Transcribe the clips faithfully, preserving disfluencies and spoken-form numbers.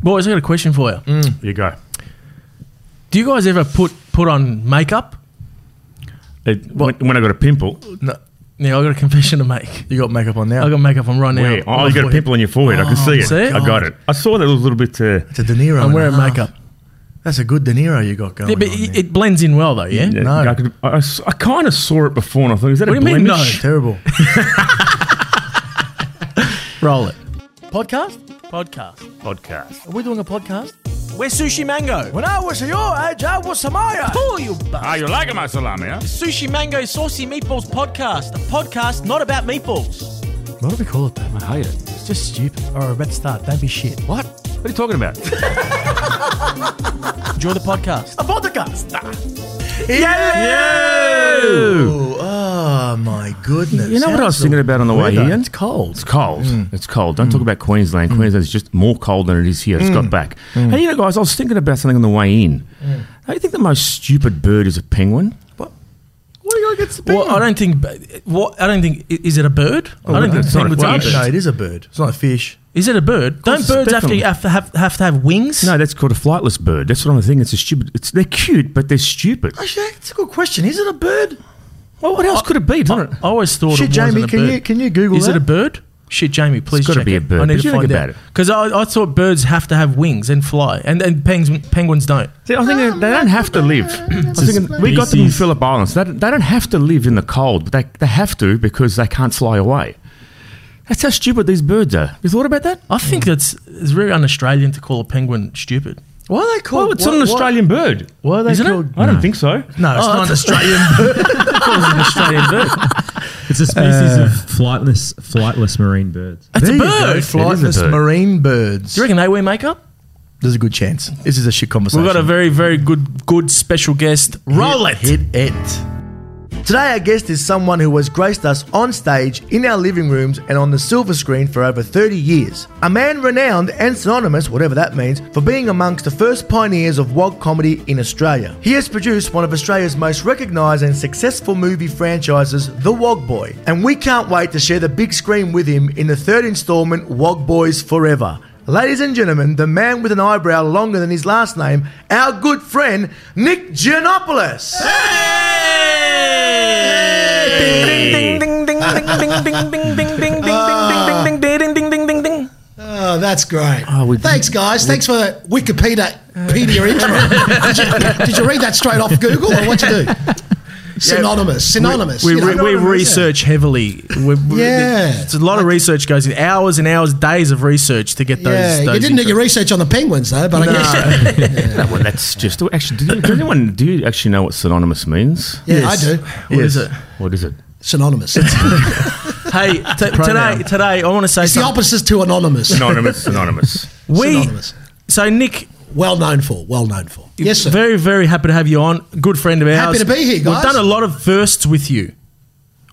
Boys, I got a question for you. Mm. You go. Do you guys ever put put on makeup? It, when, when I got a pimple. No. Now I got a confession to make. You got makeup on now. I got makeup on right now. Where? Oh, you got forehead. A pimple on your forehead. Oh, I can see it. See it? I got it. I saw that it was a little bit. Uh, it's a De Niro. I'm wearing makeup. That's a good De Niro you got going. Yeah, but on it, it blends in well though, yeah. yeah no, I, I, I, I kind of saw it before, and I thought, is that what a blemish? No, terrible. Roll it. Podcast. Podcast. Podcast. Are we doing a podcast? We're Sushi Mango. When I was your age, I was Samaya. Oh, you bastard. Ah, you like my salami, huh? The Sushi Mango Saucy Meatballs Podcast. A podcast not about meatballs. What do we call it, though? I hate it. It's just stupid. All right, let's start. Don't be shit. What? What are you talking about? Enjoy the podcast. A podcast. Yeah. Oh, my goodness. You know what I was thinking about on the way here? It's cold. It's cold. Mm. It's cold. Don't mm. talk about Queensland. Mm. Queensland is just more cold than it is here. It's mm. got back. Mm. Hey, you know, guys, I was thinking about something on the way in. Mm. Do you think the most stupid bird is a penguin? What? What do you think it's a penguin? Well, I don't think... What? I don't think... Is it a bird? Oh, I don't no, think the penguin's well, a bird. No, it is a bird. It's not a fish. Is it a bird? Don't birds have to have, have, have to have wings? No, that's called a flightless bird. That's what I'm thinking. It's a stupid. It's they're cute, but they're stupid. Actually, that's a good question. Is it a bird? Well, what else I, could it be? I, I always thought. Shit, it Jamie, wasn't a can bird. you can you Google? Is that? It a bird? Shit, Jamie, please. It's got to be a bird. It. I need to find out because I, I thought birds have to have wings and fly, and and penguins penguins don't. See, I think um, they, they don't have to live. Thinking, we got them in Phillip Islands. They they don't have to live in the cold, but they they have to because they can't fly away. That's how stupid these birds are. You thought about that? I think that's it's very un-Australian to call a penguin stupid. Why are they called? Well, it's what, not an Australian what? bird. Why are they Isn't called? It? I no. don't think so. No, it's oh, not an Australian bird. It's an Australian bird. It's a species uh, of flightless, flightless marine birds. It's there a bird. Flightless a bird. marine birds. Do you reckon they wear makeup? There's a good chance. This is a shit conversation. We've got a very, very good, good special guest. Roll hit, it. Hit it. Today our guest is someone who has graced us on stage, in our living rooms and on the silver screen for over thirty years. A man renowned and synonymous, whatever that means, for being amongst the first pioneers of Wog comedy in Australia. He has produced one of Australia's most recognised and successful movie franchises, The Wog Boy. And we can't wait to share the big screen with him in the third instalment, Wog Boys Forever. Ladies and gentlemen, the man with an eyebrow longer than his last name, our good friend, Nick Giannopoulos. Hey! Ding, ding, ding, ding, ding, ding, ding, ding, ding, ding, ding, ding, ding, ding, ding, ding, ding, ding. Oh, that's great. Oh, Thanks, guys. Thanks for the Wikipedia intro. Did you, did you read that straight off Google or what'd you do? Synonymous, synonymous. We, we, you know, we research heavily. We're, yeah. It's a lot of research goes in, hours and hours, days of research to get those. Yeah, those you didn't do your research on the penguins though, but no. I guess. yeah. that one, that's just, actually, do, you, do anyone, do you actually know what synonymous means? Yeah, yes. I do. What yes. is it? What is it? Synonymous. Hey, t- today, today I want to say it's something. The opposite to anonymous. Anonymous, anonymous. We, synonymous. So Nick... Well known for, well known for. Yes, sir. Very, very happy to have you on. Good friend of ours. Happy to be here, guys. We've done a lot of firsts with you.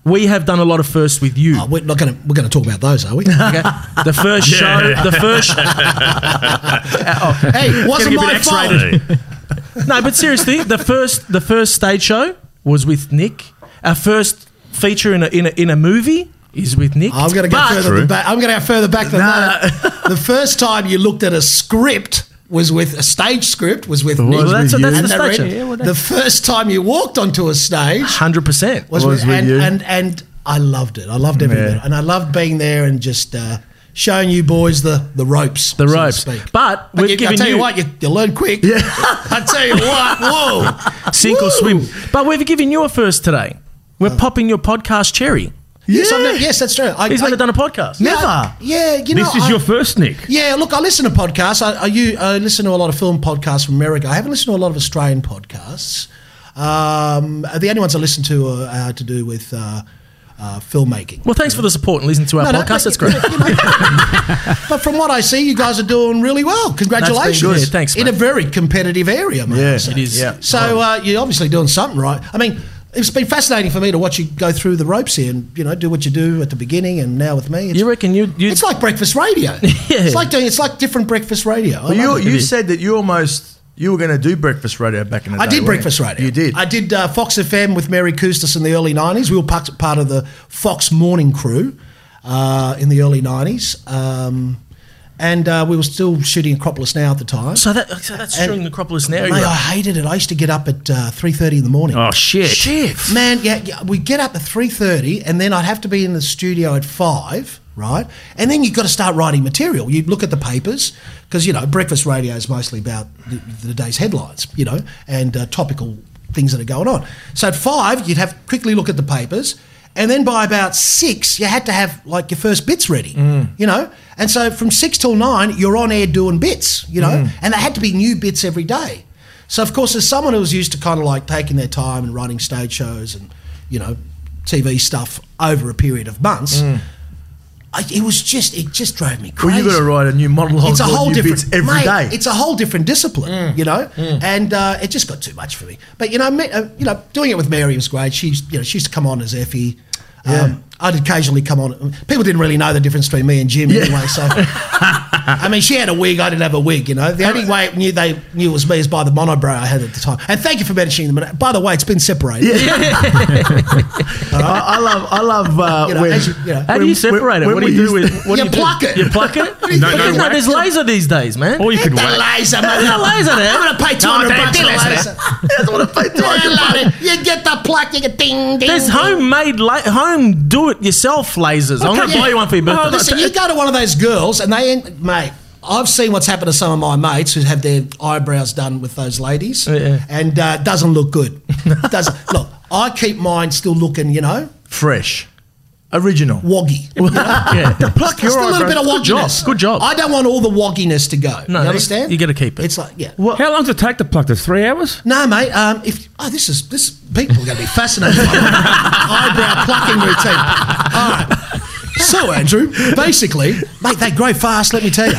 We have done a lot of firsts with you. Oh, we're not going to. We're going to talk about those, are we? Okay. The first show. The first. oh, hey, wasn't my fault. No, but seriously, the first, the first stage show was with Nick. Our first feature in a in a, in a movie. Is with Nick. I'm going to go further back. I'm going to go further back than nah. that. The first time you looked at a script. Was with a stage script, was with well, Nick. That's, with that's the, stage. Yeah, well, that's the first time you walked onto a stage. one hundred percent. Was, was with, with and, you. And, and I loved it. I loved every minute. Yeah. And I loved being there and just uh, showing you boys the, the ropes. The so ropes. But, but we've you, given I tell you, you what, you, you learn quick. Yeah. I tell you what, whoa. Sink or swim. But we've given you a first today. We're oh. popping your podcast cherry. Yes, yeah. I've never, yes, that's true. I, He's I, never done a podcast. Never. No, yeah, you know. This is I, your first, Nick. Yeah, look, I listen to podcasts. I, I, you, I listen to a lot of film podcasts from America. I haven't listened to a lot of Australian podcasts. Um, the only ones I listen to are, are to do with uh, uh, filmmaking. Well, thanks you know. for the support and listening to our no, podcast. No, that's great. You know, but from what I see, you guys are doing really well. Congratulations. That's good. Thanks, mate. In a very competitive area, mate. Yeah, so. it is. Yeah. So uh, you're obviously doing something right. I mean... It's been fascinating for me to watch you go through the ropes here and, you know, do what you do at the beginning and now with me. It's, you reckon you... It's like breakfast radio. yeah. It's like doing... It's like different breakfast radio. Well, you you said that you almost... You were going to do breakfast radio back in the I day. I did breakfast you? radio. You did. I did uh, Fox F M with Mary Coustas in the early nineties. We were part of the Fox morning crew uh, in the early nineties. Um, And uh, we were still shooting Acropolis Now at the time. So, that, so that's shooting the Acropolis Now. Mate, right? I hated it. I used to get up at uh, three thirty in the morning. Oh, shit. Shit. Man, yeah, yeah, we'd get up at three thirty and then I'd have to be in the studio at five, right? And then you've got to start writing material. You'd look at the papers because, you know, breakfast radio is mostly about the, the day's headlines, you know, and uh, topical things that are going on. So at five, you'd have quickly look at the papers. And then by about six, you had to have, like, your first bits ready, mm. you know? And so from six till nine, you're on air doing bits, you know? Mm. And there had to be new bits every day. So, of course, as someone who was used to kind of, like, taking their time and writing stage shows and, you know, T V stuff over a period of months, mm. I, it was just, it just drove me crazy. Well, you've got to write a new monologue, it's a whole new different, bits every mate, day. It's a whole different discipline, mm. you know? Mm. And uh, it just got too much for me. But, you know, me, uh, you know, doing it with Mary was great. She, you know, she used to come on as Effie. Yeah. Um, I'd occasionally come on. People didn't really know the difference between me and Jim yeah. anyway. So, I mean, she had a wig. I didn't have a wig, you know. The only way it knew they knew it was me is by the monobrow I had at the time. And thank you for mentioning them. By the way, it's been separated. Yeah. I, I love, I love. Uh, you know, when, you, you know, how when, do you separate when, it? When what do you do? With, what you do pluck you, it. You pluck it. You no, no, no, there's laser these days, man. Or you could wax. Laser, mate. There's no laser there. I'm gonna pay two hundred bucks for laser. I don't want to pay two hundred bucks. You get the pluck. You get ding ding. There's homemade home. Do it yourself, lasers. Okay, I'm going to yeah. buy you one for your birthday. Oh, listen, you go to one of those girls and they, ain't, mate, I've seen what's happened to some of my mates who have their eyebrows done with those ladies, yeah. and uh, doesn't look good. doesn't look. I keep mine still looking, you know, fresh, original, woggy. You know? yeah, yeah. Pluck your eyebrows. Still a little bit of wogginess. Good job. Good job. I don't want all the wogginess to go. No, you understand? You got to keep it. It's like yeah. Well, how long does it take to pluck this? Three hours? No, mate. Um, if oh, this is this. People are going to be fascinated by my eyebrow plucking routine. All right. So, Andrew, basically, mate, they grow fast, let me tell you.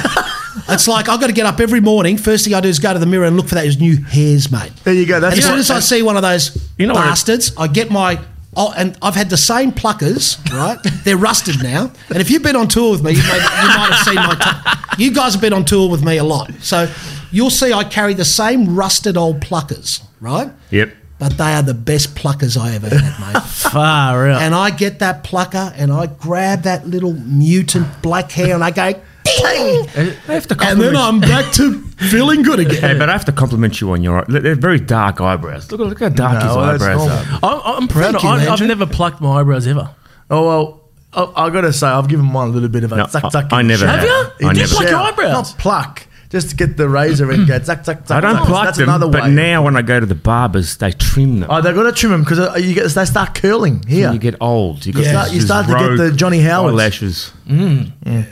It's like I've got to get up every morning. First thing I do is go to the mirror and look for those new hairs, mate. There you go. That's as soon as I see one of those you know bastards, I get my... Oh, and I've had the same pluckers, right? They're rusted now. And if you've been on tour with me, you, may, you might have seen my... T- you guys have been on tour with me a lot. So you'll see I carry the same rusted old pluckers, right? Yep. But they are the best pluckers I ever had, mate. Far out. And I get that plucker and I grab that little mutant black hair and I go, ding! I have to compliment and then I'm back to feeling good again. Hey, but I have to compliment you on your, they're very dark eyebrows. Look, look how dark no, his eyebrows are. I'm, I'm proud of you, I, I've never plucked my eyebrows ever. Oh, well. Oh, I've got to say, I've given mine a little bit of a no, zuck, zuck. I, I never have. Have you? You did pluck your eyebrows? Not pluck. Just to get the razor and go zack, zack, zack. I don't pluck them, another but way. Now when I go to the barbers, they trim them. Oh, they've got to trim them because you get they start curling here. And you get old. You, got yeah. start, you start to get the Johnny Howard eyelashes. Mm. Yeah,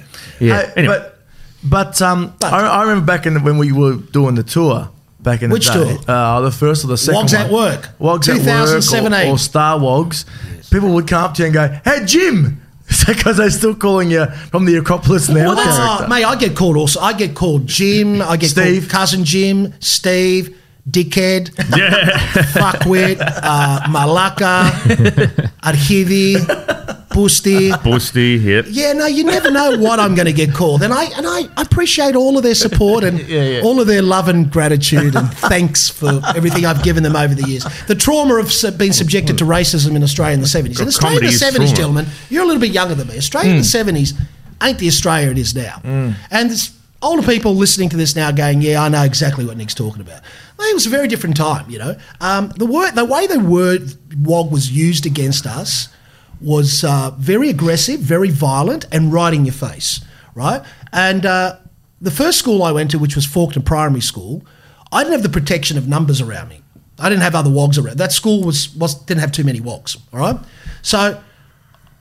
yeah. Hey, anyway. But but um, but. I, I remember back in the, when we were doing the tour back in which the day. Which tour? Uh, the first or the second. Wogs at Work. Wogs at Work. twenty seventeen. Or, or Star Wogs. Yes. People would come up to you and go, "Hey, Jim." Because they're still calling you from the Acropolis Now. Well, that's, oh, mate, I get called also. I get called Jim. I get Steve. Called Cousin Jim, Steve, Dickhead, yeah. Fuckwit, uh, Malaka, Arhivi, Pusti. Pusti, yep. Yeah, no, you never know what I'm going to get called. And I and I appreciate all of their support and yeah, yeah. all of their love and gratitude and thanks for everything I've given them over the years. The trauma of being subjected to racism in Australia in the seventies. In Australia in the seventies, gentlemen, you're a little bit younger than me. Australia mm. in the seventies ain't the Australia it is now. Mm. And there's older people listening to this now going, yeah, I know exactly what Nick's talking about. It was a very different time, you know. Um, the word, the way the word wog was used against us was uh, very aggressive, very violent, and right in your face, right? And uh, the first school I went to, which was Faulkner Primary School, I didn't have the protection of numbers around me. I didn't have other wogs around. That school was, was didn't have too many wogs, all right? So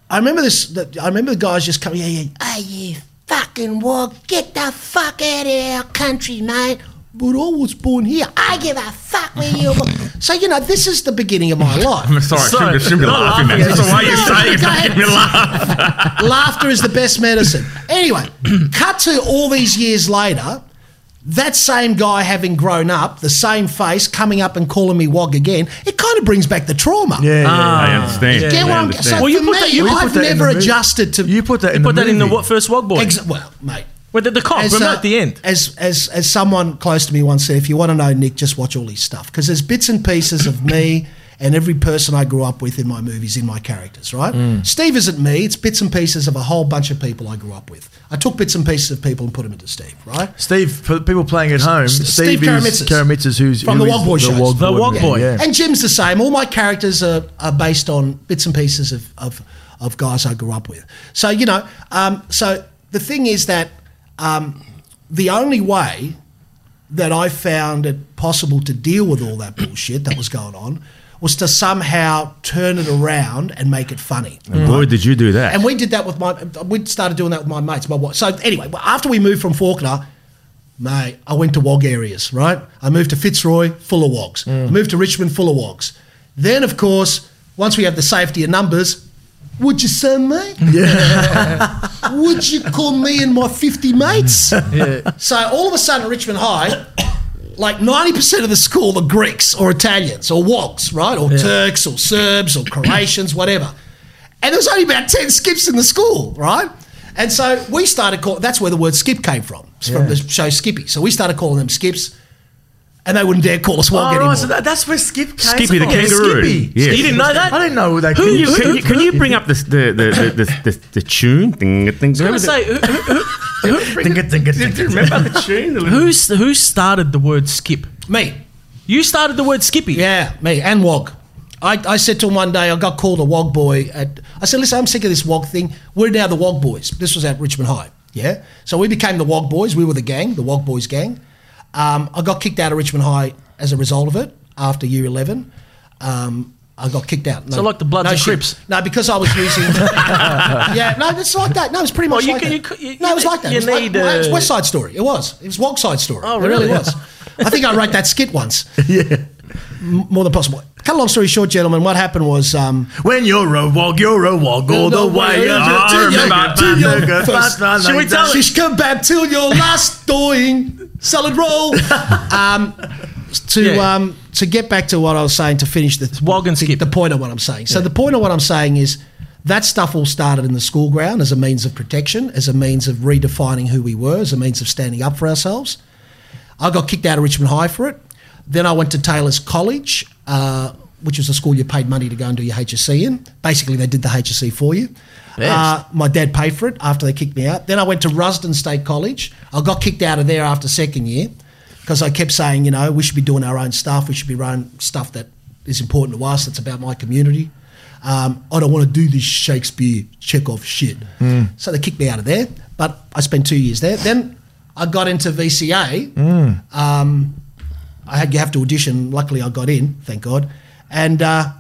I remember this. The, I remember the guys just coming, yeah, yeah, hey, you fucking wog, get the fuck out of our country, mate. But I was born here. I give a fuck where you were. So, you know, this is the beginning of my life. I'm sorry, so, I shouldn't be laughing at this. That's why you say it. Make me laugh. Laughter is the best medicine. Anyway, cut to all these years later, that same guy having grown up, the same face, coming up and calling me wog again, it kind of brings back the trauma. Yeah, yeah, ah, yeah. I understand. You get yeah, I understand. So well, you for put me, that, you I've put never that adjusted to... You put that in you put the that movie. In the first Wog Boy. Exa- well, mate. Well, the, the cop, as, remote uh, at the end. As as as someone close to me once said, if you want to know Nick, just watch all his stuff because there's bits and pieces of me and every person I grew up with in my movies, in my characters, right? Mm. Steve isn't me. It's bits and pieces of a whole bunch of people I grew up with. I took bits and pieces of people and put them into Steve, right? Steve, for people playing at home, S- Steve, Steve Karamitzis. Karamitzis, who's from who the Wog Boy shows. The Wog Boy. The Wog Boy. Yeah. Yeah. And Jim's the same. All my characters are, are based on bits and pieces of, of, of guys I grew up with. So, you know, um, so the thing is that um, the only way that I found it possible to deal with all that bullshit that was going on was to somehow turn it around and make it funny. And right? Boy, did you do that. And we did that with my... We started doing that with my mates. My wife. So anyway, after we moved from Faulkner, mate, I went to Wog areas, right? I moved to Fitzroy, full of Wogs. Mm. I moved to Richmond, full of Wogs. Then, of course, once we had the safety of numbers... Would you say me? Yeah. Would you call me and my fifty mates? Yeah. So all of a sudden at Richmond High, like ninety percent of the school are Greeks or Italians or Wogs, right? Or yeah. Turks or Serbs or Croatians, whatever. And there was only about ten skips in the school, right? And so we started calling, that's where the word skip came from, yeah. from the show Skippy. So we started calling them skips. And they wouldn't dare call us Wog oh, anymore. Right, so that, that's where Skip came Skippy from. The kangaroo. Skippy. Yeah. You didn't know that? I didn't know who they who, who, Can, you, can you bring up the the the, the, the, the tune? Thing, thing, I was going to say, who, who, who, who bring, think, think, think, do you remember the tune? Who's, who started the word skip? Me. You started the word Skippy? Yeah, me and Wog. I, I said to him one day, I got called a Wog Boy. At, I said, listen, I'm sick of this Wog thing. We're now the Wog Boys. This was at Richmond High, yeah? So we became the Wog Boys. We were the gang, the Wog Boys gang. Um, I got kicked out of Richmond High as a result of it after year eleven. Um, I got kicked out. No, so like the Bloods no and Crips? No, because I was using... yeah, no, it's like that. No, it's pretty much oh, you like can, that. You, you, no, it was like that. You it was need... Like, uh... well, it was West Side Story. It was. It was Wog Side Story. Oh, really? It really was. I think I wrote that skit once. Yeah. More than possible. Cut a long story short, gentlemen, what happened was... Um, when you're a Wog, you're a Wog all the way. Should we tell it? Shish kebab till your last doing salad roll. um, to yeah. um, to get back to what I was saying, to finish the, Wog and skip. the point of what I'm saying. So yeah. the point of what I'm saying is that stuff all started in the school ground as a means of protection, as a means of redefining who we were, as a means of standing up for ourselves. I got kicked out of Richmond High for it. Then I went to Taylor's College, uh, which was a school you paid money to go and do your H S C in. Basically, they did the H S C for you. Uh, my dad paid for it after they kicked me out. Then I went to Rusden State College. I got kicked out of there after second year because I kept saying, you know, we should be doing our own stuff. We should be running stuff that is important to us, that's about my community. Um, I don't want to do this Shakespeare, Chekhov shit. Mm. So they kicked me out of there, but I spent two years there. Then I got into V C A. Mm. Um I had you have to audition. Luckily, I got in, thank God, and uh,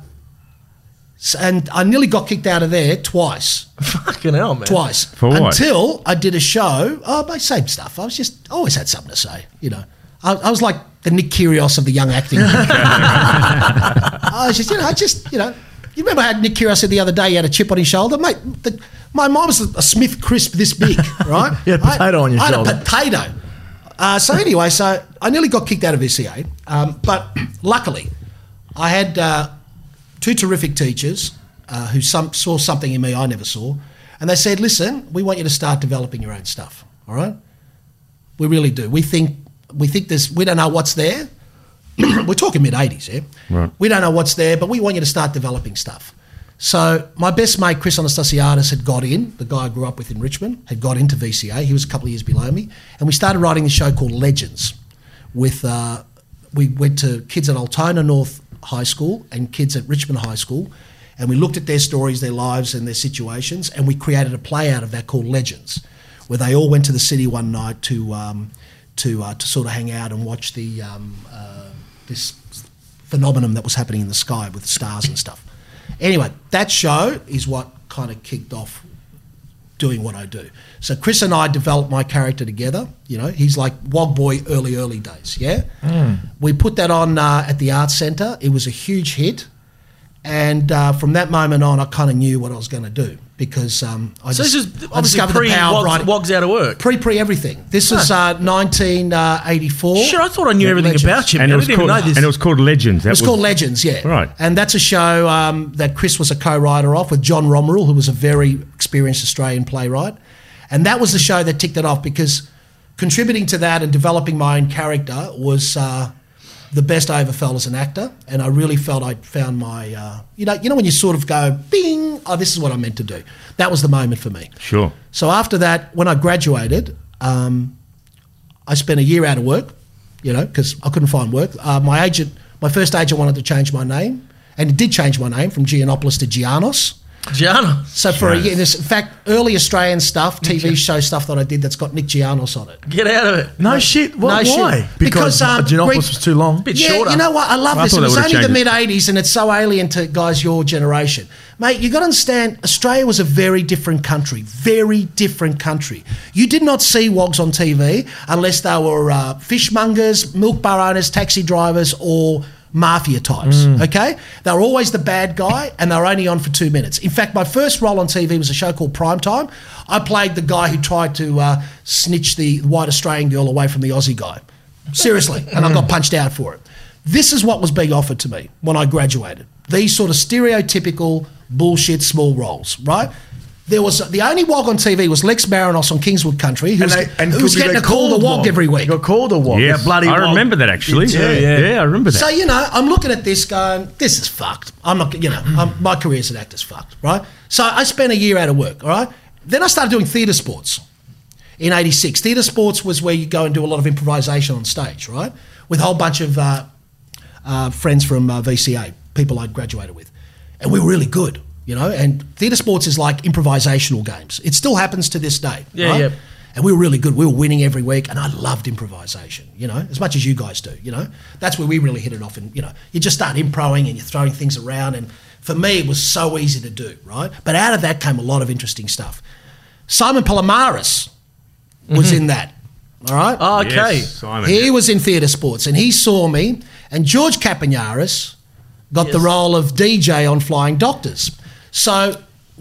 and I nearly got kicked out of there twice. Fucking hell, man! Twice. For what? Until I did a show. Oh, my same stuff. I was just I always had something to say. You know, I, I was like the Nick Kyrgios of the young acting. I was just you know I just you know you remember how Nick Kyrgios said the other day he had a chip on his shoulder, mate. The, my mom was a Smith crisp this big, right? You had a potato I, on your I shoulder. I had a potato. Uh, so anyway, so I nearly got kicked out of V C A, um, but luckily I had uh, two terrific teachers uh, who some, saw something in me I never saw, and they said, listen, we want you to start developing your own stuff, all right? We really do. We think we think there's, we don't know what's there. We're talking mid-eighties here. Yeah? Right. We don't know what's there, but we want you to start developing stuff. So my best mate, Chris Anastasiadis, had got in, the guy I grew up with in Richmond, had got into V C A. He was a couple of years below me. And we started writing this show called Legends. With uh, we went to kids at Altona North High School and kids at Richmond High School, and we looked at their stories, their lives and their situations, and we created a play out of that called Legends, where they all went to the city one night to um, to uh, to sort of hang out and watch the um, uh, this phenomenon that was happening in the sky with the stars and stuff. Anyway, that show is what kind of kicked off doing what I do. So Chris and I developed my character together. You know, he's like Wog Boy early, early days, yeah? Mm. We put that on uh, at the Arts Centre. It was a huge hit. And uh, from that moment on, I kind of knew what I was going to do because um, I, so dis- this is I discovered pre- the power of writing. Wogs Out of Work. Pre-pre-everything. This huh. is uh, nineteen eighty-four. Sure, I thought I knew yeah, everything Legends. About you. And it, was called, and it was called Legends. That it was, was called Legends, yeah. Right. And that's a show um, that Chris was a co-writer of with John Romerell, who was a very experienced Australian playwright. And that was the show that ticked it off because contributing to that and developing my own character was... Uh, the best I ever felt as an actor, and I really felt I found my, uh, you know, you know when you sort of go, bing, oh, this is what I meant to do. That was the moment for me. Sure. So after that, when I graduated, um, I spent a year out of work, you know, because I couldn't find work. Uh, my agent, my first agent wanted to change my name, and it did change my name from Giannopoulos to Giannos. Giannos. So for a year, this, in fact, early Australian stuff, T V show stuff that I did that's got Nick Giannopoulos on it. Get out of it. No, no shit. What, no why? Shit. Because, because um, Giannopoulos was too long. A bit yeah, shorter. You know what? I love well, this. I it was only the mid eighties and it's so alien to guys your generation. Mate, you got to understand, Australia was a very different country, very different country. You did not see wogs on T V unless they were uh, fishmongers, milk bar owners, taxi drivers or... mafia types, mm. okay? They were always the bad guy and they were only on for two minutes. In fact, my first role on T V was a show called Primetime. I played the guy who tried to uh, snitch the white Australian girl away from the Aussie guy. Seriously, and I got punched out for it. This is what was being offered to me when I graduated. These sort of stereotypical bullshit small roles, right? There was the only wog on T V was Lex Marinos on Kingswood Country, who was getting a call to wog every week. Got called a wog. Yeah, bloody wog. I remember that actually. Yeah, yeah, yeah, I remember that. So you know, I'm looking at this going, this is fucked. I'm not, you know, I'm, my career as an actor's fucked, right? So I spent a year out of work, all right. Then I started doing theatre sports in eighty-six. Theatre sports was where you go and do a lot of improvisation on stage, right, with a whole bunch of uh, uh, friends from uh, V C A, people I'd graduated with, and we were really good. You know, and theatre sports is like improvisational games. It still happens to this day. Yeah, right? yeah. And we were really good. We were winning every week, and I loved improvisation, you know, as much as you guys do, you know. That's where we really hit it off. And, you know, you just start improing and you're throwing things around. And for me, it was so easy to do, right? But out of that came a lot of interesting stuff. Simon Palomares was mm-hmm. in that, all right? Oh, okay. Yes, Simon, he yeah. was in theatre sports, and he saw me, and George Kapiniaris got yes. the role of D J on Flying Doctors. So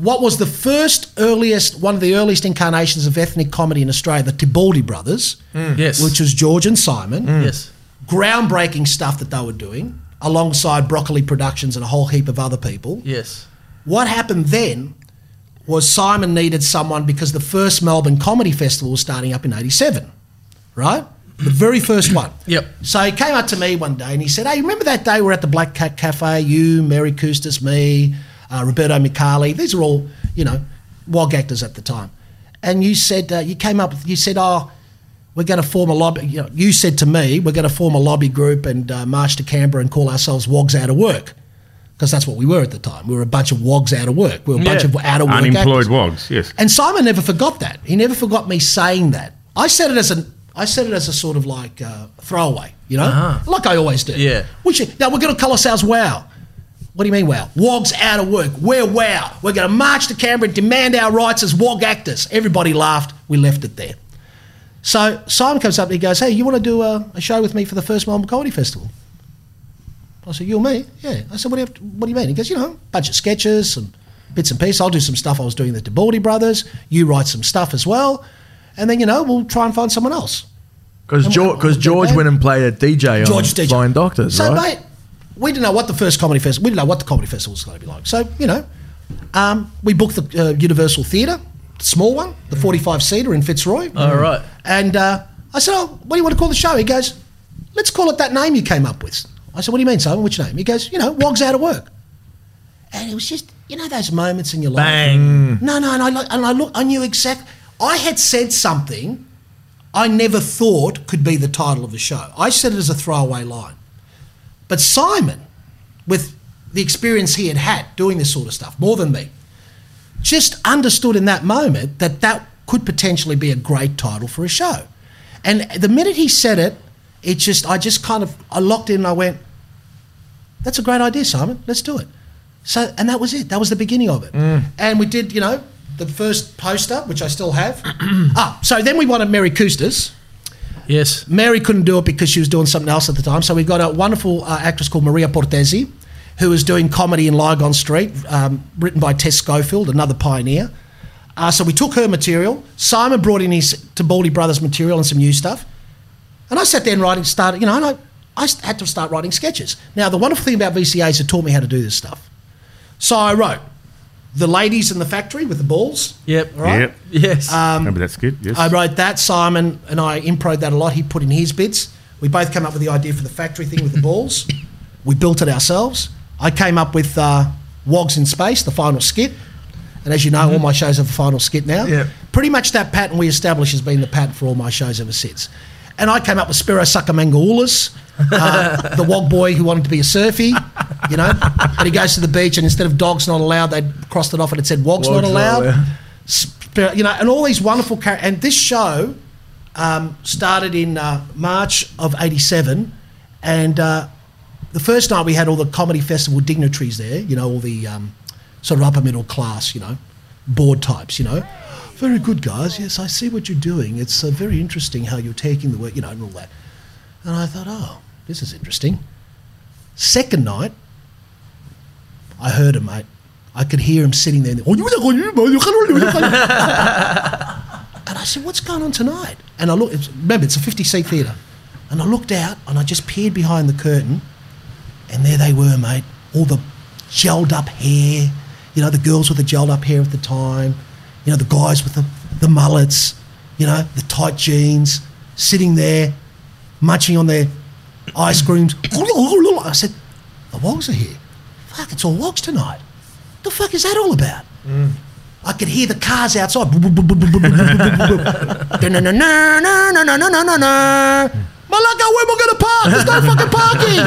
what was the first earliest, one of the earliest incarnations of ethnic comedy in Australia, the Tibaldi Brothers, mm. yes. which was George and Simon, mm. yes. groundbreaking stuff that they were doing alongside Broccoli Productions and a whole heap of other people. Yes. What happened then was Simon needed someone because the first Melbourne Comedy Festival was starting up in eighty-seven, right? The very first one. Yep. So he came up to me one day and he said, hey, remember that day we were at the Black Cat Cafe, you, Mary Coustas, me... Uh, Roberto Micali, these are all, you know, wog actors at the time. And you said, uh, you came up, you said, oh, we're going to form a lobby, you know, you said to me, we're going to form a lobby group and uh, march to Canberra and call ourselves Wogs Out of Work, because that's what we were at the time. We were a bunch of wogs out of work. We were a bunch yeah. of out of work Unemployed actors. wogs, yes. And Simon never forgot that. He never forgot me saying that. I said it as an, I said it as a sort of like uh, throwaway, you know, uh-huh. like I always do. Yeah. Which, now we're going to call ourselves Wow. What do you mean, wow? Wogs out of work. We're wow. We're going to march to Canberra and demand our rights as wog actors. Everybody laughed. We left it there. So Simon comes up and he goes, hey, you want to do a, a show with me for the first Melbourne Comedy Festival? I said, you and me? Yeah. I said, what do you, have to, what do you mean? He goes, you know, a bunch of sketches, some bits and pieces. I'll do some stuff I was doing with the Tibaldi Brothers. You write some stuff as well. And then, you know, we'll try and find someone else. Because George, we'll George went and played a D J George on D J. Flying Doctors, so, right? Mate, we didn't know what the first comedy festival, we didn't know what the comedy festival was going to be like. So, you know, um, we booked the uh, Universal Theatre, the small one, the forty-five seater in Fitzroy. All right. And uh, I said, oh, what do you want to call the show? He goes, let's call it that name you came up with. I said, what do you mean, Simon? Which name? He goes, you know, Wogs Out of Work. And it was just, you know, those moments in your life. Bang. No, no, and I, and I, look, I knew exactly, I had said something I never thought could be the title of a show. I said it as a throwaway line. But Simon, with the experience he had had doing this sort of stuff, more than me, just understood in that moment that that could potentially be a great title for a show. And the minute he said it, it just, I just kind of, I locked in and I went, that's a great idea, Simon, let's do it. So, and that was it. That was the beginning of it. Mm. And we did, you know, the first poster, which I still have. ah, so then we wanted Mary Coustas. Yes. Mary couldn't do it because she was doing something else at the time. So we've got a wonderful uh, actress called Maria Portesi, who was doing comedy in Lygon Street, um, written by Tess Schofield, another pioneer. Uh, so we took her material. Simon brought in his Tibaldi Brothers material and some new stuff. And I sat there and writing started, you know, and I, I had to start writing sketches. Now, the wonderful thing about V C A is it taught me how to do this stuff. So I wrote The Ladies in the Factory with the Balls. Yep. Right? Yep. Yes. Um, Remember that skit? Yes. I wrote that. Simon and I impro'd that a lot. He put in his bits. We both came up with the idea for the factory thing with the balls. We built it ourselves. I came up with uh, Wogs in Space, the final skit. And as you know, mm-hmm. all my shows have a final skit now. Yeah. Pretty much that pattern we established has been the pattern for all my shows ever since. And I came up with Spiro Sakamangaoulis, uh, the Wog Boy who wanted to be a surfy, you know. And he goes to the beach and instead of dogs not allowed, they crossed it off and it said Wog's, Wog's not allowed. Not allowed. You know, and all these wonderful characters. And this show um, started in uh, March of eighty-seven and uh, the first night we had all the comedy festival dignitaries there, you know, all the... Um, sort of upper middle class, you know, bored types, you know. Very good, guys. Yes, I see what you're doing. It's uh, very interesting how you're taking the work, you know, and all that. And I thought, oh, this is interesting. Second night, I heard him, mate. I could hear him sitting there. And I said, what's going on tonight? And I looked, remember, it's a fifty-seat theatre. And I looked out and I just peered behind the curtain. And there they were, mate, all the gelled up hair. You know, the girls with the gelled up hair at the time, you know, the guys with the, the mullets, you know, the tight jeans, sitting there, munching on their ice creams. I said, the Wogs are here. Fuck, it's all Wogs tonight. The fuck is that all about? Mm. I could hear the cars outside. Malaka, where am I going to park? There's no fucking parking.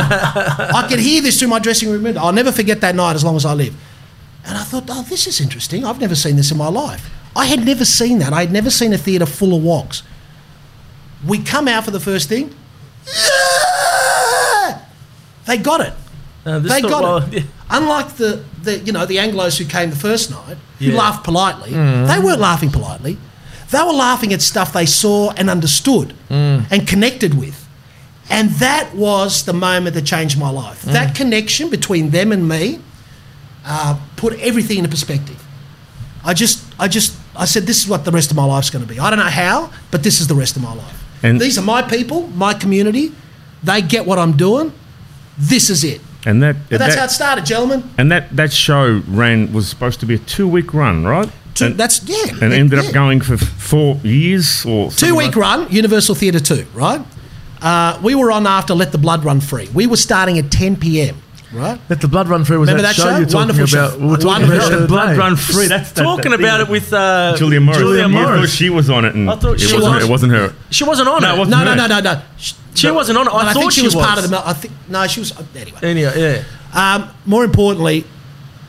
I could hear this through my dressing room window. I'll never forget that night as long as I live. And I thought, oh, this is interesting. I've never seen this in my life. I had never seen that. I had never seen a theatre full of Wogs. We come out for the first thing. Yeah! They got it. Uh, they got well, it. Yeah. Unlike the, the, you know, the Anglos who came the first night, who yeah. laughed politely, mm. they weren't laughing politely. They were laughing at stuff they saw and understood mm. and connected with. And that was the moment that changed my life. Mm. That connection between them and me Uh, put everything into perspective. I just, I just, I said, this is what the rest of my life's going to be. I don't know how, but this is the rest of my life. And these are my people, my community. They get what I'm doing. This is it. And that, and that's that, how it started, gentlemen. And that, that show ran was supposed to be a two week run, right? Two, and, that's yeah. And it, ended yeah. up going for four years or two week like. run. Universal Theatre two, right? Uh, we were on after Let the Blood Run Free. We we were starting at ten p m Right? Let the Blood Run Free was that, that show, show you're talking about. We were talking about Let the Blood Run Free. That's that, talking that about it with uh, Julia Morris. Julia Morris. Yeah, she was on it, and I thought she it, wasn't, was. it wasn't her. She wasn't on no, it. Wasn't no, no, no, no, no. She, she no. wasn't on it. I no, thought I think she, she was, was part of the. I think no, she was anyway. Anyway, yeah. Um, more importantly,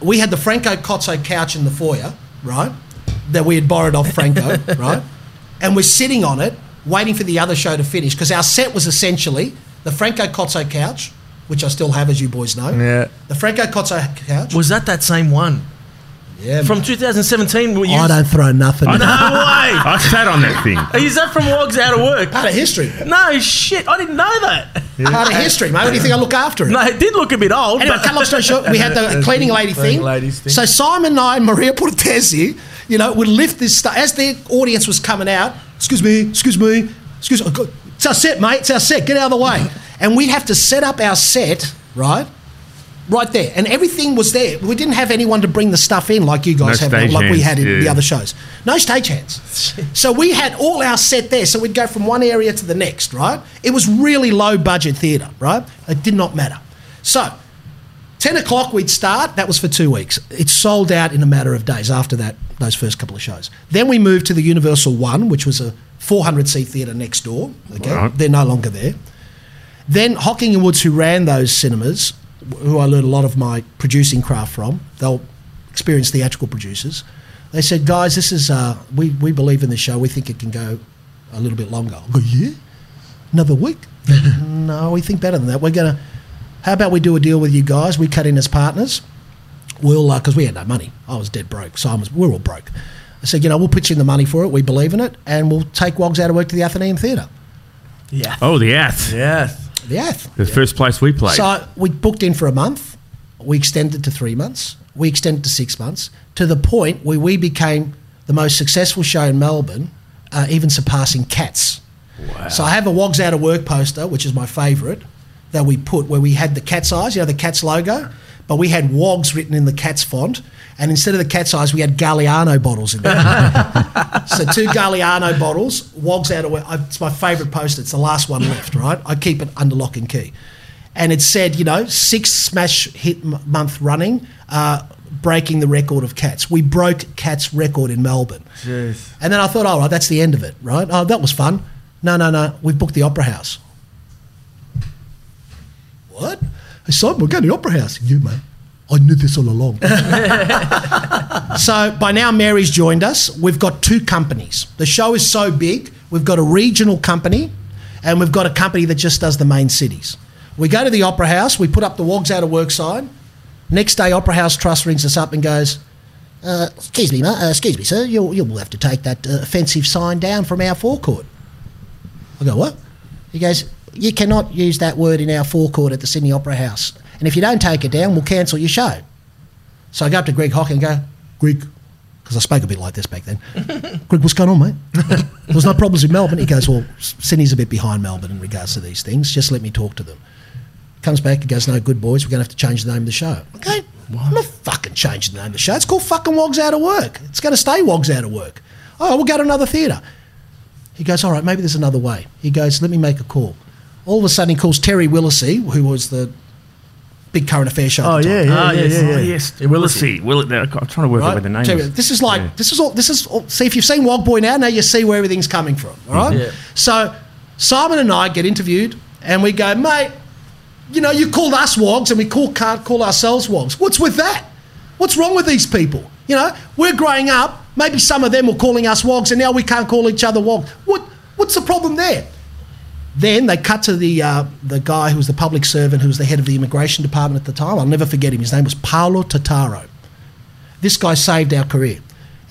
we had the Franco Cozzo couch in the foyer, right? That we had borrowed off Franco, right? And we're sitting on it, waiting for the other show to finish because our set was essentially the Franco Cozzo couch, which I still have, as you boys know. Yeah. The Franco Cozzo couch. Was that that same one? Yeah. From two thousand seventeen, were you... I don't throw nothing. I, no way! I sat on that thing. Is that from Wogs Out of Work? Part of history. No, shit. I didn't know that. Yeah. Part of history, mate. What do you think I look after it? No, it did look a bit old. Anyway, cut long story short, we had the cleaning lady thing. thing. So Simon and I and Maria Portesi, you know, would lift this stuff. As the audience was coming out, excuse me, excuse me, excuse me. It's our set, mate. It's our set. Get out of the way. And we'd have to set up our set, right? Right there. And everything was there. We didn't have anyone to bring the stuff in like you guys no have, like hands, we had in yeah. the other shows. No stagehands. So we had all our set there. So we'd go from one area to the next, right? It was really low budget theatre, right? It did not matter. So ten o'clock we'd start. That was for two weeks. It sold out in a matter of days after that, those first couple of shows. Then we moved to the Universal One, which was a four hundred seat theatre next door. Okay, right. They're no longer there. Then Hocking and Woods, who ran those cinemas, who I learned a lot of my producing craft from, they'll experienced theatrical producers, they said, guys, this is, uh, we, we believe in the show, we think it can go a little bit longer. I go, yeah? Another week? No, we think better than that. We're going to, how about we do a deal with you guys, we cut in as partners, we'll, because uh, we had no money, I was dead broke, so I was, we're all broke. I said, you know, we'll pitch in the money for it, we believe in it, and we'll take Wogs Out of Work to the Athenaeum Theatre. Yeah. Oh, the Ath. Yeah. The Ath. The yeah. first place we played. So we booked in for a month. We extended to three months. We extended to six months to the point where we became the most successful show in Melbourne, uh, even surpassing Cats. Wow. So I have a Wogs Out of Work poster, which is my favourite, that we put where we had the Cat's eyes, you know, the Cat's logo. but we had Wogs written in the cat's font, and instead of the cat's eyes, we had Galliano bottles in there. So two Galliano bottles, Wogs Out of Work. It's my favourite poster. It's the last one left, right? I keep it under lock and key. And it said, you know, six smash hit m- month running, uh, breaking the record of Cats. We broke Cats' record in Melbourne. Jeez. And then I thought, all right, that's the end of it, right? Oh, that was fun. No, no, no, we've booked the Opera House. What? Hey, Simon, we're going to the Opera House. You, mate. I knew this all along. So by now Mary's joined us. We've got two companies. The show is so big, we've got a regional company and we've got a company that just does the main cities. We go to the Opera House, we put up the Wogs Out of Work sign. Next day, Opera House Trust rings us up and goes, uh, excuse me, ma- uh, excuse me, sir, you'll, you'll have to take that uh, offensive sign down from our forecourt. I go, what? He goes, you cannot use that word in our forecourt at the Sydney Opera House. And if you don't take it down, we'll cancel your show. So I go up to Greg Hocking and go, Greg, because I spoke a bit like this back then. Greg, what's going on, mate? There was no problems in Melbourne. He goes, well, Sydney's a bit behind Melbourne in regards to these things. Just let me talk to them. Comes back and goes, no, good boys, we're going to have to change the name of the show. Okay, what? I'm not fucking changing the name of the show. It's called fucking Wogs Out of Work. It's going to stay Wogs Out of Work. Oh, we'll go to another theatre. He goes, all right, maybe there's another way. He goes, let me make a call. All of a sudden he calls Terry Willisey, who was the big current affairs show. Oh, at the yeah, time. yeah, oh, yeah, yeah, yeah, yeah. Yes, Willisey. Will it, I'm trying to work right? out where the name Terry, is. This is like, yeah. this is all, this is all, see, if you've seen Wog Boy now, now you see where everything's coming from, all right? Yeah. So Simon and I get interviewed and we go, mate, you know, you called us Wogs and we call, can't call ourselves Wogs. What's with that? What's wrong with these people? You know, we're growing up. Maybe some of them were calling us Wogs and now we can't call each other Wogs. What, what's the problem there? Then they cut to the uh, the guy who was the public servant who was the head of the immigration department at the time. I'll never forget him. His name was Paolo Tataro. This guy saved our career.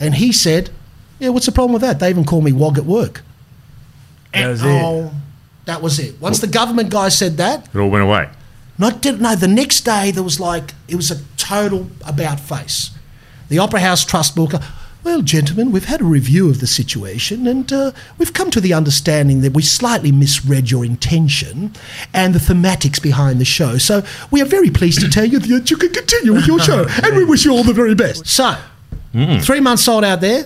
And he said, yeah, what's the problem with that? They even call me Wog at Work. That was oh, it. That was it. Once the government guy said that... It all went away. Not did, no, the next day there was like, it was a total about-face. The Opera House Trust book, well, gentlemen, we've had a review of the situation and uh, we've come to the understanding that we slightly misread your intention and the thematics behind the show. So we are very pleased to tell you that you can continue with your show and we wish you all the very best. So, mm. three months sold out there.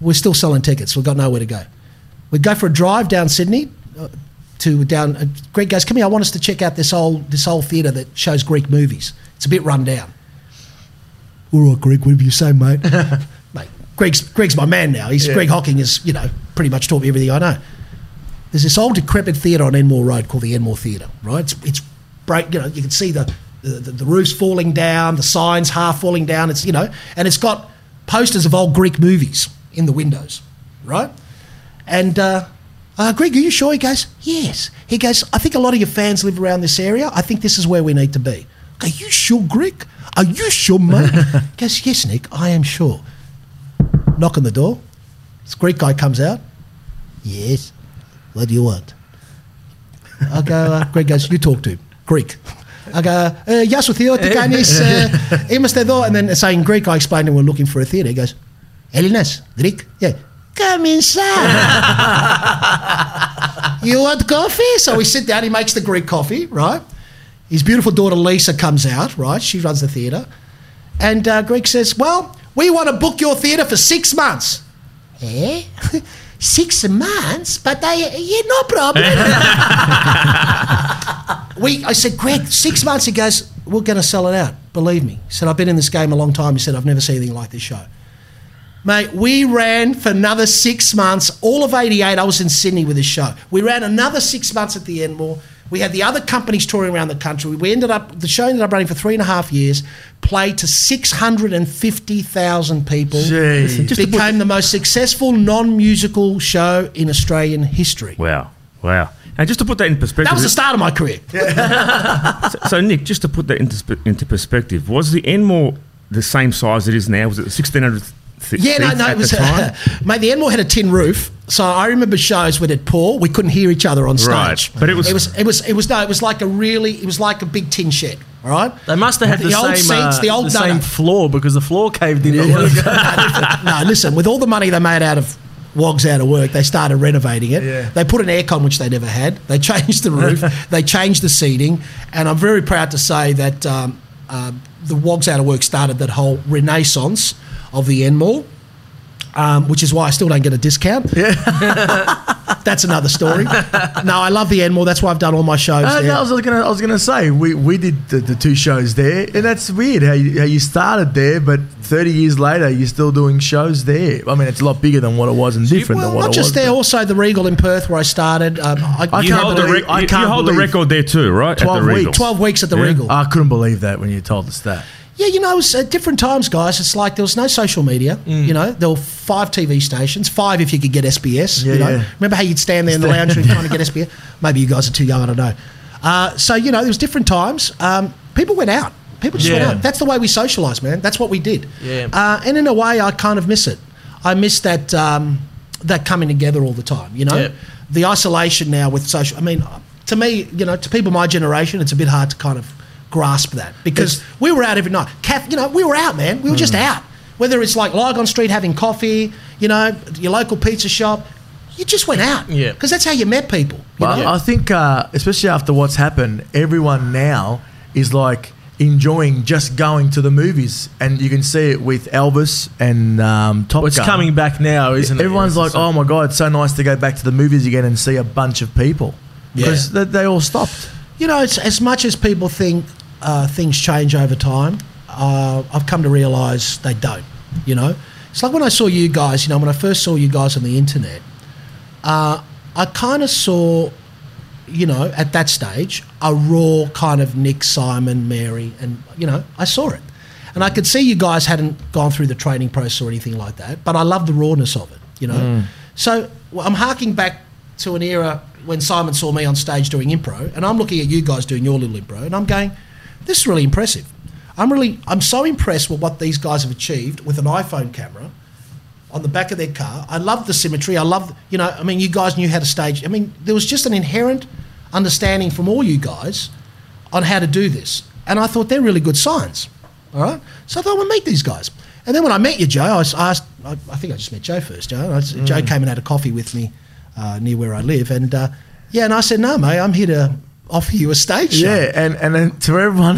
We're still selling tickets. We've got nowhere to go. We go for a drive down Sydney uh, to down. Uh, Greg goes, come here, I want us to check out this old this old theatre that shows Greek movies. It's a bit run down. All right, Greg, whatever you say, mate. Mate, Greg's Greg's my man now. He's yeah. Greg Hocking has, you know, pretty much taught me everything I know. There's this old decrepit theatre on Enmore Road called the Enmore Theatre, right? It's it's bright, you know, you can see the the, the the roofs falling down, the signs half falling down. It's you know, and it's got posters of old Greek movies in the windows, right? And uh, uh, Greg, are you sure? He goes, yes. He goes, I think a lot of your fans live around this area. I think this is where we need to be. Are you sure, Greg? Are you sure, mate? He goes, yes, Nick, I am sure. Knock on the door. This Greek guy comes out. Yes. What do you want? I go, uh, Greg goes, you talk to him. Greek. I go, Γεια σου Theo, τι κάνεις, είμαστε εδώ. And then saying Greek, I explained and we're looking for a theatre. He goes, Έλληνες, Greek? Yeah. Come inside. You want coffee? So we sit down, he makes the Greek coffee, right? His beautiful daughter Lisa comes out, right? She runs the theatre. And uh, Greg says, well, we want to book your theatre for six months. Eh? Six months? But I, yeah, no problem. we, I said, Greg, six months? He goes, we're going to sell it out, believe me. He said, I've been in this game a long time. He said, I've never seen anything like this show. Mate, we ran for another six months. All of eighty-eight, I was in Sydney with this show. We ran another six months at the Enmore. We had the other companies touring around the country. We ended up, the show ended up running for three and a half years, played to six hundred fifty thousand people. Jeez. Became the most successful non-musical show in Australian history. Wow, wow. And just to put that in perspective... That was the start of my career. Yeah. so, so, Nick, just to put that into, into perspective, was the Enmore the same size it is now? Was it sixteen hundred... Th- yeah, no, no, it was, uh, mate, the Enmore had a tin roof, so I remember shows when it poured, we couldn't hear each other on stage. Right, but it was... It was, it was, it was no, it was like a really, it was like a big tin shed, all right? They must have had the, the same, seats, uh, the old the same floor because the floor caved in. Yeah. no, listen, with all the money they made out of Wogs Out of Work, they started renovating it. Yeah. They put an aircon, which they never had. They changed the roof. They changed the seating. And I'm very proud to say that um, uh, the Wogs Out of Work started that whole renaissance of the Enmore, um, which is why I still don't get a discount. Yeah. That's another story. No, I love the Enmore. That's why I've done all my shows uh, there. No, I was gonna, I was gonna say we we did the, the two shows there, and that's weird how you, how you started there, but thirty years later you're still doing shows there. I mean, it's a lot bigger than what it was and different well, than what it was. Not just there, also the Regal in Perth where I started. Um, I, I, you can't hold believe, the rec- I can't. You hold the record there too, right? Twelve at the weeks. Regal. Twelve weeks at the yeah. Regal. I couldn't believe that when you told us that. Yeah, you know, it was at different times, guys. It's like there was no social media. Mm. You know, there were five T V stations, five if you could get S B S. Yeah, you know, yeah. Remember how you'd stand there in the lounge room trying to get S B S? Maybe you guys are too young, I don't know. Uh, so you know, there was different times. Um, people went out. People just yeah. went out. That's the way we socialised, man. That's what we did. Yeah. Uh, and in a way, I kind of miss it. I miss that um, that coming together all the time. You know, yeah. the isolation now with social. I mean, to me, you know, to people my generation, it's a bit hard to kind of grasp that because it's, we were out every night. Kath, you know, we were out, man. We were mm. just out. Whether it's like Lygon Street having coffee, you know, your local pizza shop, you just went out. Yeah. Because that's how you met people. You but know? I think, uh, especially after what's happened, everyone now is like enjoying just going to the movies, and you can see it with Elvis and um, Top Gun. Well, it's coming back now, isn't it? Everyone's yeah, like, so. oh my God, it's so nice to go back to the movies again and see a bunch of people because yeah. they, they all stopped. You know, it's as much as people think uh, things change over time, uh, I've come to realise they don't, you know. It's like when I saw you guys, you know, when I first saw you guys on the internet, uh, I kind of saw, you know, at that stage, a raw kind of Nick, Simon, Mary, and, you know, I saw it. And I could see you guys hadn't gone through the training process or anything like that, but I loved the rawness of it, you know. Mm. So well, I'm harking back to an era when Simon saw me on stage doing impro, and I'm looking at you guys doing your little impro, and I'm going, this is really impressive. I'm really, I'm so impressed with what these guys have achieved with an iPhone camera on the back of their car. I love the symmetry. I love, you know, I mean, you guys knew how to stage. I mean, there was just an inherent understanding from all you guys on how to do this. And I thought they're really good signs, all right? So I thought I would meet these guys. And then when I met you, Joe, I asked, I, I think I just met Joe first, Joe. I, mm. Joe came and had a coffee with me uh, near where I live. And uh, yeah, and I said, no, mate, I'm here to offer you a stage show. Yeah, and, and then to everyone